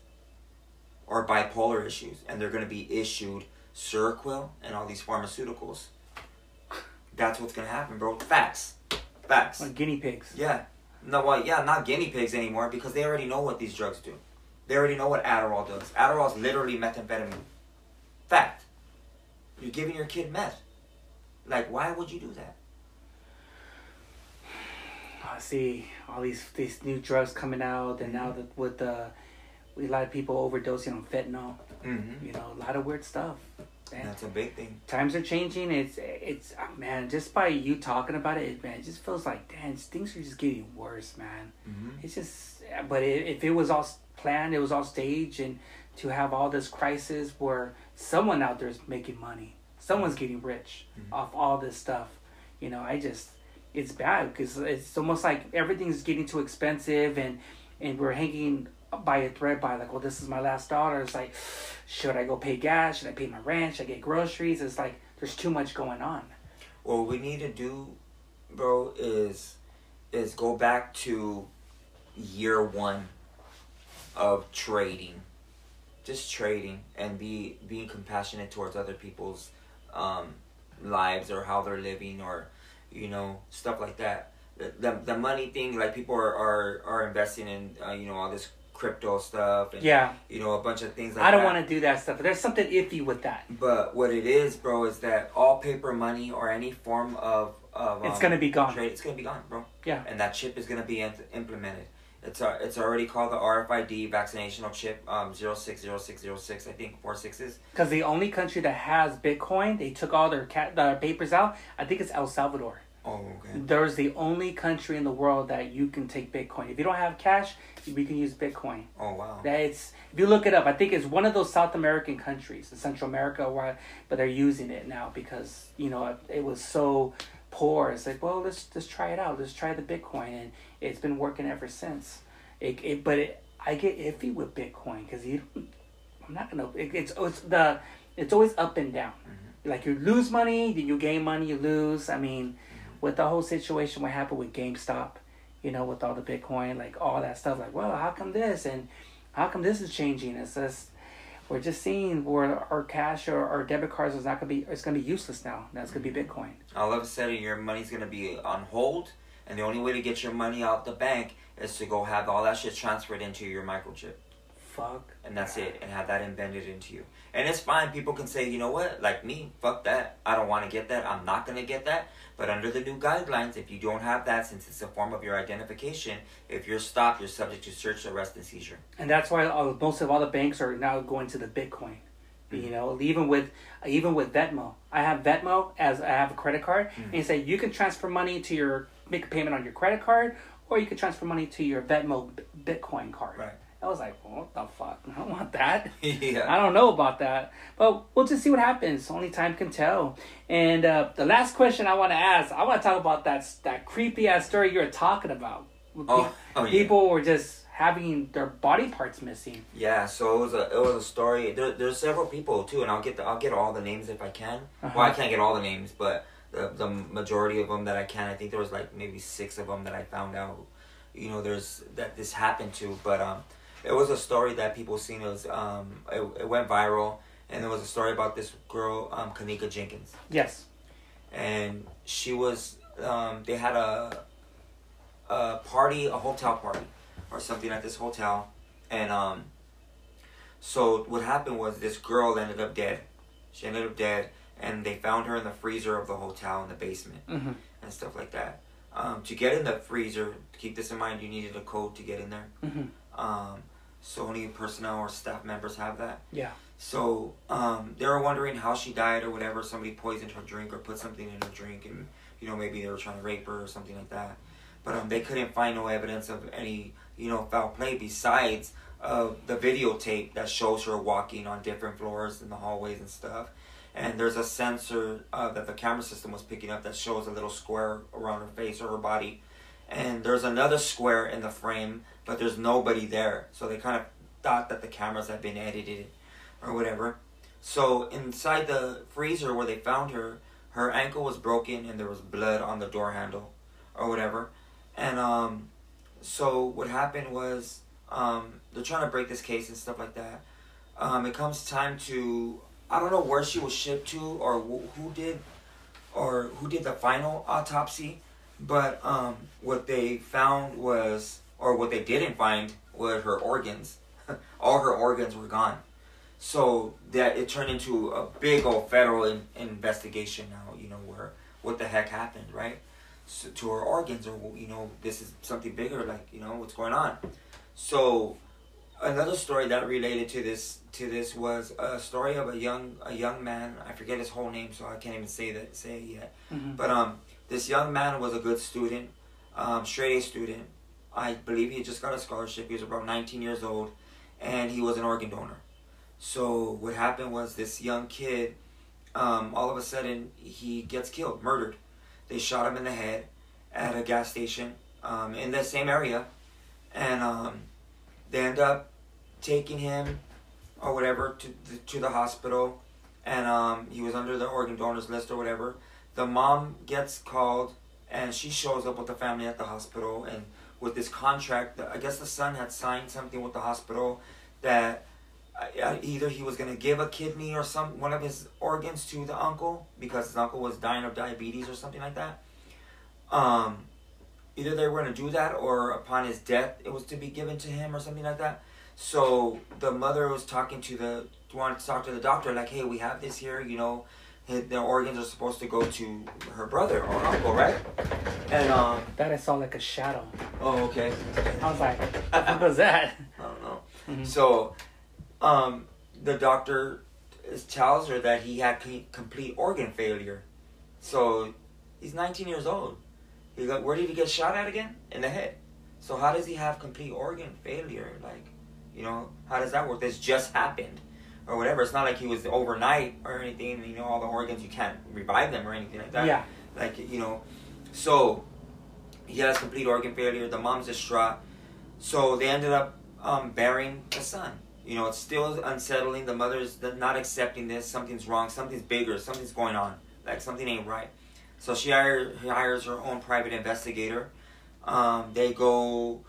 or bipolar issues. And they're going to be issued Seroquel and all these pharmaceuticals. That's what's going to happen, bro. Facts. Facts. Like guinea pigs. Yeah. No, well, yeah, not guinea pigs anymore, because they already know what these drugs do. They already know what Adderall does. Adderall is literally methamphetamine. Fact. You're giving your kid meth. Like, why would you do that? I see all these these new drugs coming out, and now that with the, a lot of people overdosing on fentanyl. Mm-hmm. You know, a lot of weird stuff. Man, that's a big thing. Times are changing. It's it's uh, man. Just by you talking about it, man, it just feels like, damn, things are just getting worse, man. Mm-hmm. It's just, but it, if it was all planned, it was all staged, and to have all this crisis where someone out there is making money, someone's getting rich mm-hmm. off all this stuff, you know, I just, it's bad because it's almost like everything's getting too expensive, and and we're hanging by a thread by like, well, this is my last dollar. It's like, should I go pay gas? Should I pay my rent? Should I get groceries? It's like, there's too much going on. What we need to do, bro, is is go back to year one of trading. Just trading and be being compassionate towards other people's um, lives or how they're living, or, you know, stuff like that. The the, the money thing, like, people are, are, are investing in, uh, you know, all this crypto stuff and, yeah, you know, a bunch of things like that. I don't want to do that stuff. There's something iffy with that. But what it is, bro, is that all paper money or any form of... of it's um, going to be gone. Trade, it's going to be gone, bro. Yeah. And that chip is going to be in- implemented. It's uh, it's already called the R F I D vaccinational chip, um, zero six zero six zero six, I think, four sixes. Because the only country that has Bitcoin, they took all their ca- their papers out. I think it's El Salvador. Oh, okay. There's the only country in the world that you can take Bitcoin. If you don't have cash, we can use Bitcoin. Oh, wow. That's, if you look it up, I think it's one of those South American countries, Central America, where, but they're using it now because, you know, it, it was so... poor. It's like, well, let's just try it out. Let's try the Bitcoin, and it's been working ever since. It, it but it, I get iffy with Bitcoin because you, I'm not gonna. It, it's it's the it's always up and down. Mm-hmm. Like, you lose money, then you gain money, you lose. I mean, mm-hmm. with the whole situation, what happened with GameStop, you know, with all the Bitcoin, like all that stuff. Like, well, how come this and how come this is changing? It's just, we're just seeing where our cash or our debit cards is not gonna be. It's gonna be useless now. That's gonna be Bitcoin. All of a sudden, your money's gonna be on hold, and the only way to get your money out the bank is to go have all that shit transferred into your microchip. Fuck. And that's it, and have that embedded into you. And it's fine. People can say, you know what, like me, fuck that. I don't want to get that. I'm not gonna get that. But under the new guidelines, if you don't have that, since it's a form of your identification, if you're stopped, you're subject to search, arrest, and seizure. And that's why all, most of all the banks are now going to the Bitcoin. Mm-hmm. You know, even with even with Venmo, I have Venmo as I have a credit card, mm-hmm. and you say you can transfer money to your, make a payment on your credit card, or you can transfer money to your Venmo B- Bitcoin card. Right. I was like, well, what the fuck? I don't want that. Yeah. I don't know about that. But we'll just see what happens. Only time can tell. And uh, the last question I want to ask, I want to talk about that that creepy-ass story you were talking about. Oh, oh People yeah. were just having their body parts missing. Yeah, so it was a, it was a story. There, there's several people, too, and I'll get the, I'll get all the names if I can. Uh-huh. Well, I can't get all the names, but the, the majority of them that I can, I think there was like maybe six of them that I found out, you know, there's that this happened to, but... um. It was a story that people seen. It was um, it, it went viral, and there was a story about this girl, um, Kanika Jenkins. Yes. And she was, um, they had a, a party, a hotel party, or something at this hotel, and um. So what happened was this girl ended up dead. She ended up dead, and they found her in the freezer of the hotel in the basement, mm-hmm. and stuff like that. Um, to get in the freezer, keep this in mind, you needed a code to get in there. Mm-hmm. Um. So only personnel or staff members have that. Yeah. So um, they were wondering how she died or whatever. Somebody poisoned her drink or put something in her drink, and, you know, maybe they were trying to rape her or something like that. But um, they couldn't find no evidence of any, you know, foul play besides uh, the videotape that shows her walking on different floors in the hallways and stuff. And there's a sensor uh, that the camera system was picking up that shows a little square around her face or her body. And there's another square in the frame, but there's nobody there. So they kind of thought that the cameras had been edited or whatever. So inside the freezer where they found her, her ankle was broken and there was blood on the door handle or whatever. And um, so what happened was um, they're trying to break this case and stuff like that. Um, it comes time to, I don't know where she was shipped to or wh- who did or who did the final autopsy. But um, what they found was, or what they didn't find, were her organs. All her organs were gone. So that it turned into a big old federal in- investigation now, you know, where what the heck happened, right? So, to her organs, or, you know, this is something bigger, like, you know, what's going on? So Another story that related to this to this was a story of a young a young man. I forget his whole name, so I can't even say that say it yet. Mm-hmm. But um, this young man was a good student, um, straight A student. I believe he just got a scholarship. He was about nineteen years old, and he was an organ donor. So what happened was this young kid, um, all of a sudden he gets killed, murdered. They shot him in the head at a gas station, um, in the same area, and um. They end up taking him or whatever to the, to the hospital, and um, he was under the organ donors list or whatever. The mom gets called, and she shows up with the family at the hospital, and with this contract, I guess the son had signed something with the hospital that either he was going to give a kidney or some one of his organs to the uncle because his uncle was dying of diabetes or something like that. Um... Either they were going to do that, or upon his death, it was to be given to him or something like that. So the mother was talking to the wanted to talk to the doctor, like, "Hey, we have this here. You know, the organs are supposed to go to her brother or uncle, right?" And um, that I saw like a shadow. Oh, okay. I was like, "What was that?" I don't know. Mm-hmm. So, um, the doctor tells her that he had complete organ failure. So he's nineteen years old. He's like, where did he get shot at again? In the head. So how does he have complete organ failure? Like, you know, how does that work? This just happened or whatever. It's not like he was overnight or anything. You know, all the organs, you can't revive them or anything like that. Yeah. Like, you know, so he has complete organ failure. The mom's distraught. So they ended up um, burying the son. You know, it's still unsettling. The mother's not accepting this. Something's wrong. Something's bigger. Something's going on. Like, something ain't right. So she hire, hires her own private investigator. Um, they go,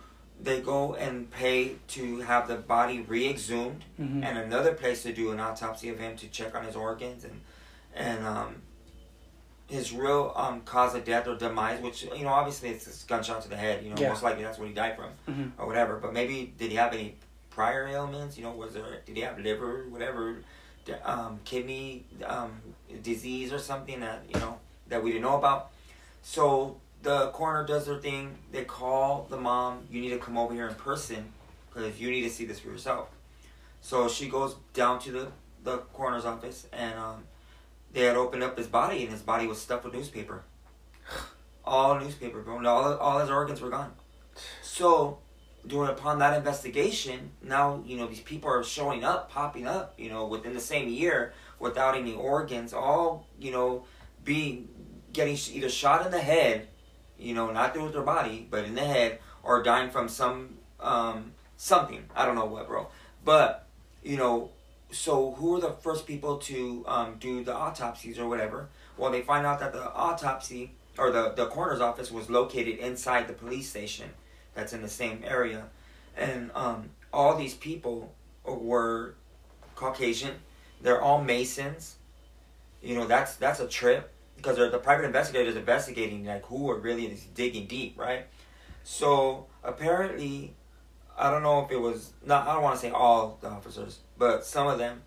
they go and pay to have the body re-exhumed, mm-hmm. and another place to do an autopsy of him to check on his organs and and um, his real um, cause of death or demise. Which, you know, obviously it's a gunshot to the head. You know, yeah. Most likely that's what he died from, mm-hmm. or whatever. But maybe did he have any prior ailments? You know, was there? Did he have liver, whatever, um, kidney um, disease or something that you know. that we didn't know about. So the coroner does their thing. They call the mom. You need to come over here in person because you need to see this for yourself. So she goes down to the, the coroner's office, and um, they had opened up his body, and his body was stuffed with newspaper. All newspaper, bro. All, all his organs were gone. So during upon that investigation, now, you know, these people are showing up, popping up, you know, within the same year without any organs. All, you know, being getting either shot in the head, you know, not through their body, but in the head, or dying from some um, something. I don't know what, bro. But, you know, so who are the first people to um, do the autopsies or whatever? Well, they find out that the autopsy or the, the coroner's office was located inside the police station that's in the same area. And um, all these people were Caucasian. They're all Masons. You know, that's that's a trip. Because the private investigators investigating, like, who are really digging deep, right? So, apparently, I don't know if it was... not. I don't want to say all the officers, but some of them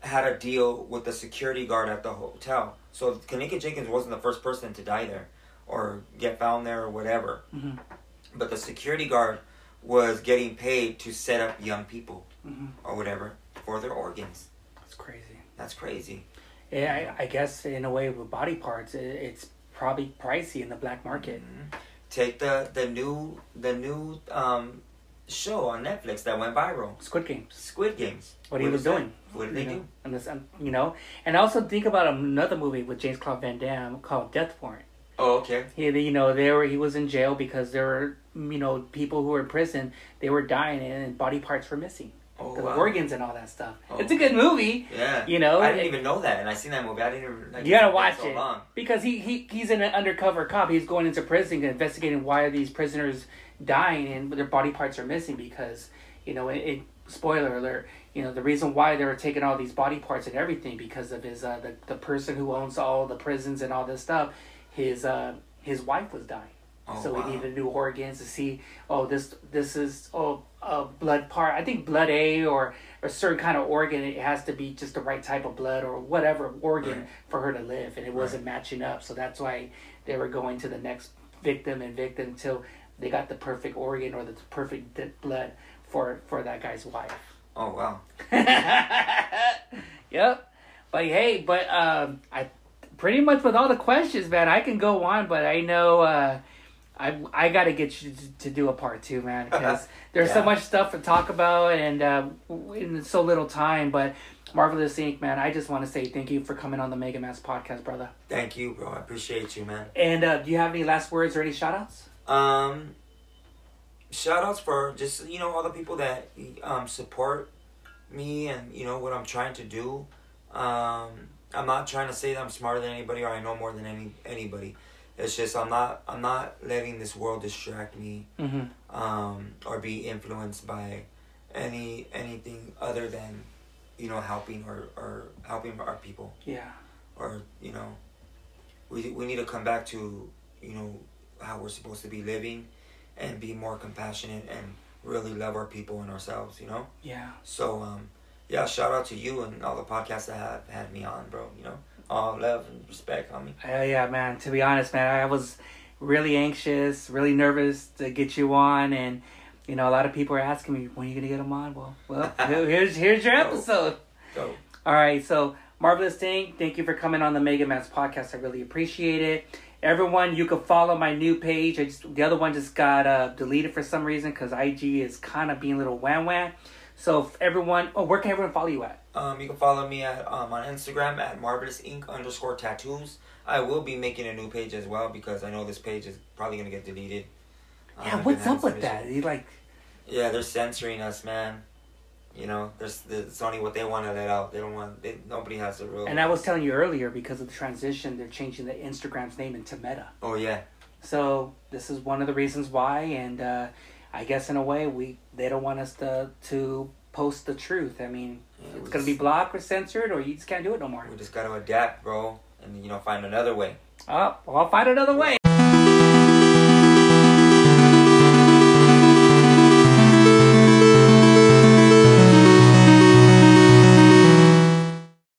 had a deal with the security guard at the hotel. So, Kanika Jenkins wasn't the first person to die there or get found there or whatever. Mm-hmm. But the security guard was getting paid to set up young people, mm-hmm. or whatever for their organs. That's crazy. That's crazy. Yeah, I, I guess in a way with body parts, it, it's probably pricey in the black market. Mm-hmm. Take the the new the new um, show on Netflix that went viral. Squid Games. Squid Games. What, what he was doing. That? What did they know, do? And this, um, you know, and I also think about another movie with James Claude Van Damme called Death Warrant. Oh, okay. He, you know, they were, he was in jail because there were, you know, people who were in prison. They were dying, and body parts were missing. Oh, the wow. organs and all that stuff. Oh. It's a good movie. Yeah. You know? I didn't even know that. And I seen that movie. I didn't even... Like, you gotta watch so it. Long. Because he, he he's an undercover cop. He's going into prison and investigating why are these prisoners dying and their body parts are missing because, you know, it, it spoiler alert, you know, the reason why they were taking all these body parts and everything because of his, uh, the, the person who owns all the prisons and all this stuff, his, uh, his wife was dying. Oh, so wow. We needed new organs to see, oh, this this is, oh, a blood part. I think blood A or a certain kind of organ, it has to be just the right type of blood or whatever organ right. for her to live. And it right. wasn't matching up. So that's why they were going to the next victim and victim until they got the perfect organ or the perfect blood for for that guy's wife. Oh wow. Yep. But hey, but um, I pretty much with all the questions, man, I can go on, but I know uh, I I gotta get you to do a part two, man, because there's yeah. so much stuff to talk about and uh, in so little time. But Marvelous Ink, man, I just want to say thank you for coming on the Mega Mass Podcast, brother. Thank you, bro. I appreciate you, man. And uh, do you have any last words or any shout outs? Um, shout outs for just, you know, all the people that um, support me and, you know, what I'm trying to do. Um, I'm not trying to say that I'm smarter than anybody or I know more than any anybody. It's just I'm not I'm not letting this world distract me mm-hmm. um, or be influenced by any anything other than, you know, helping or, or helping our people. Yeah. Or, you know, we we need to come back to, you know, how we're supposed to be living and be more compassionate and really love our people and ourselves, you know? Yeah. So, um, yeah, shout out to you and all the podcasts that have had me on, bro, you know? All love and respect on me. Hell yeah, man. To be honest, man, I was really anxious, really nervous to get you on, and you know, a lot of people are asking me, when are you going to get them on? Well, well, here's here's your episode. Go. Go. All right, so Marvelous Ink, thank you for coming on the Mega Mass Podcast. I really appreciate it. Everyone, you can follow my new page. I just, the other one just got uh, deleted for some reason because I G is kind of being a little wham-wham. So everyone, oh, where can everyone follow you at? Um, you can follow me at um, on Instagram at Marvelous Ink underscore tattoos. I will be making a new page as well because I know this page is probably going to get deleted. Yeah, um, what's up with that? You like... Yeah, they're censoring us, man. You know, there's, there's it's only what they want to let out. They don't want... They, nobody has the real... And I was telling you earlier, because of the transition, they're changing the Instagram's name into Meta. Oh, yeah. So, this is one of the reasons why, and uh, I guess in a way, we they don't want us to, to post the truth. I mean, yeah, it's going to be blocked or censored, or you just can't do it no more. We just got to adapt, bro, and, you know, find another way. Oh, well, I'll find another way.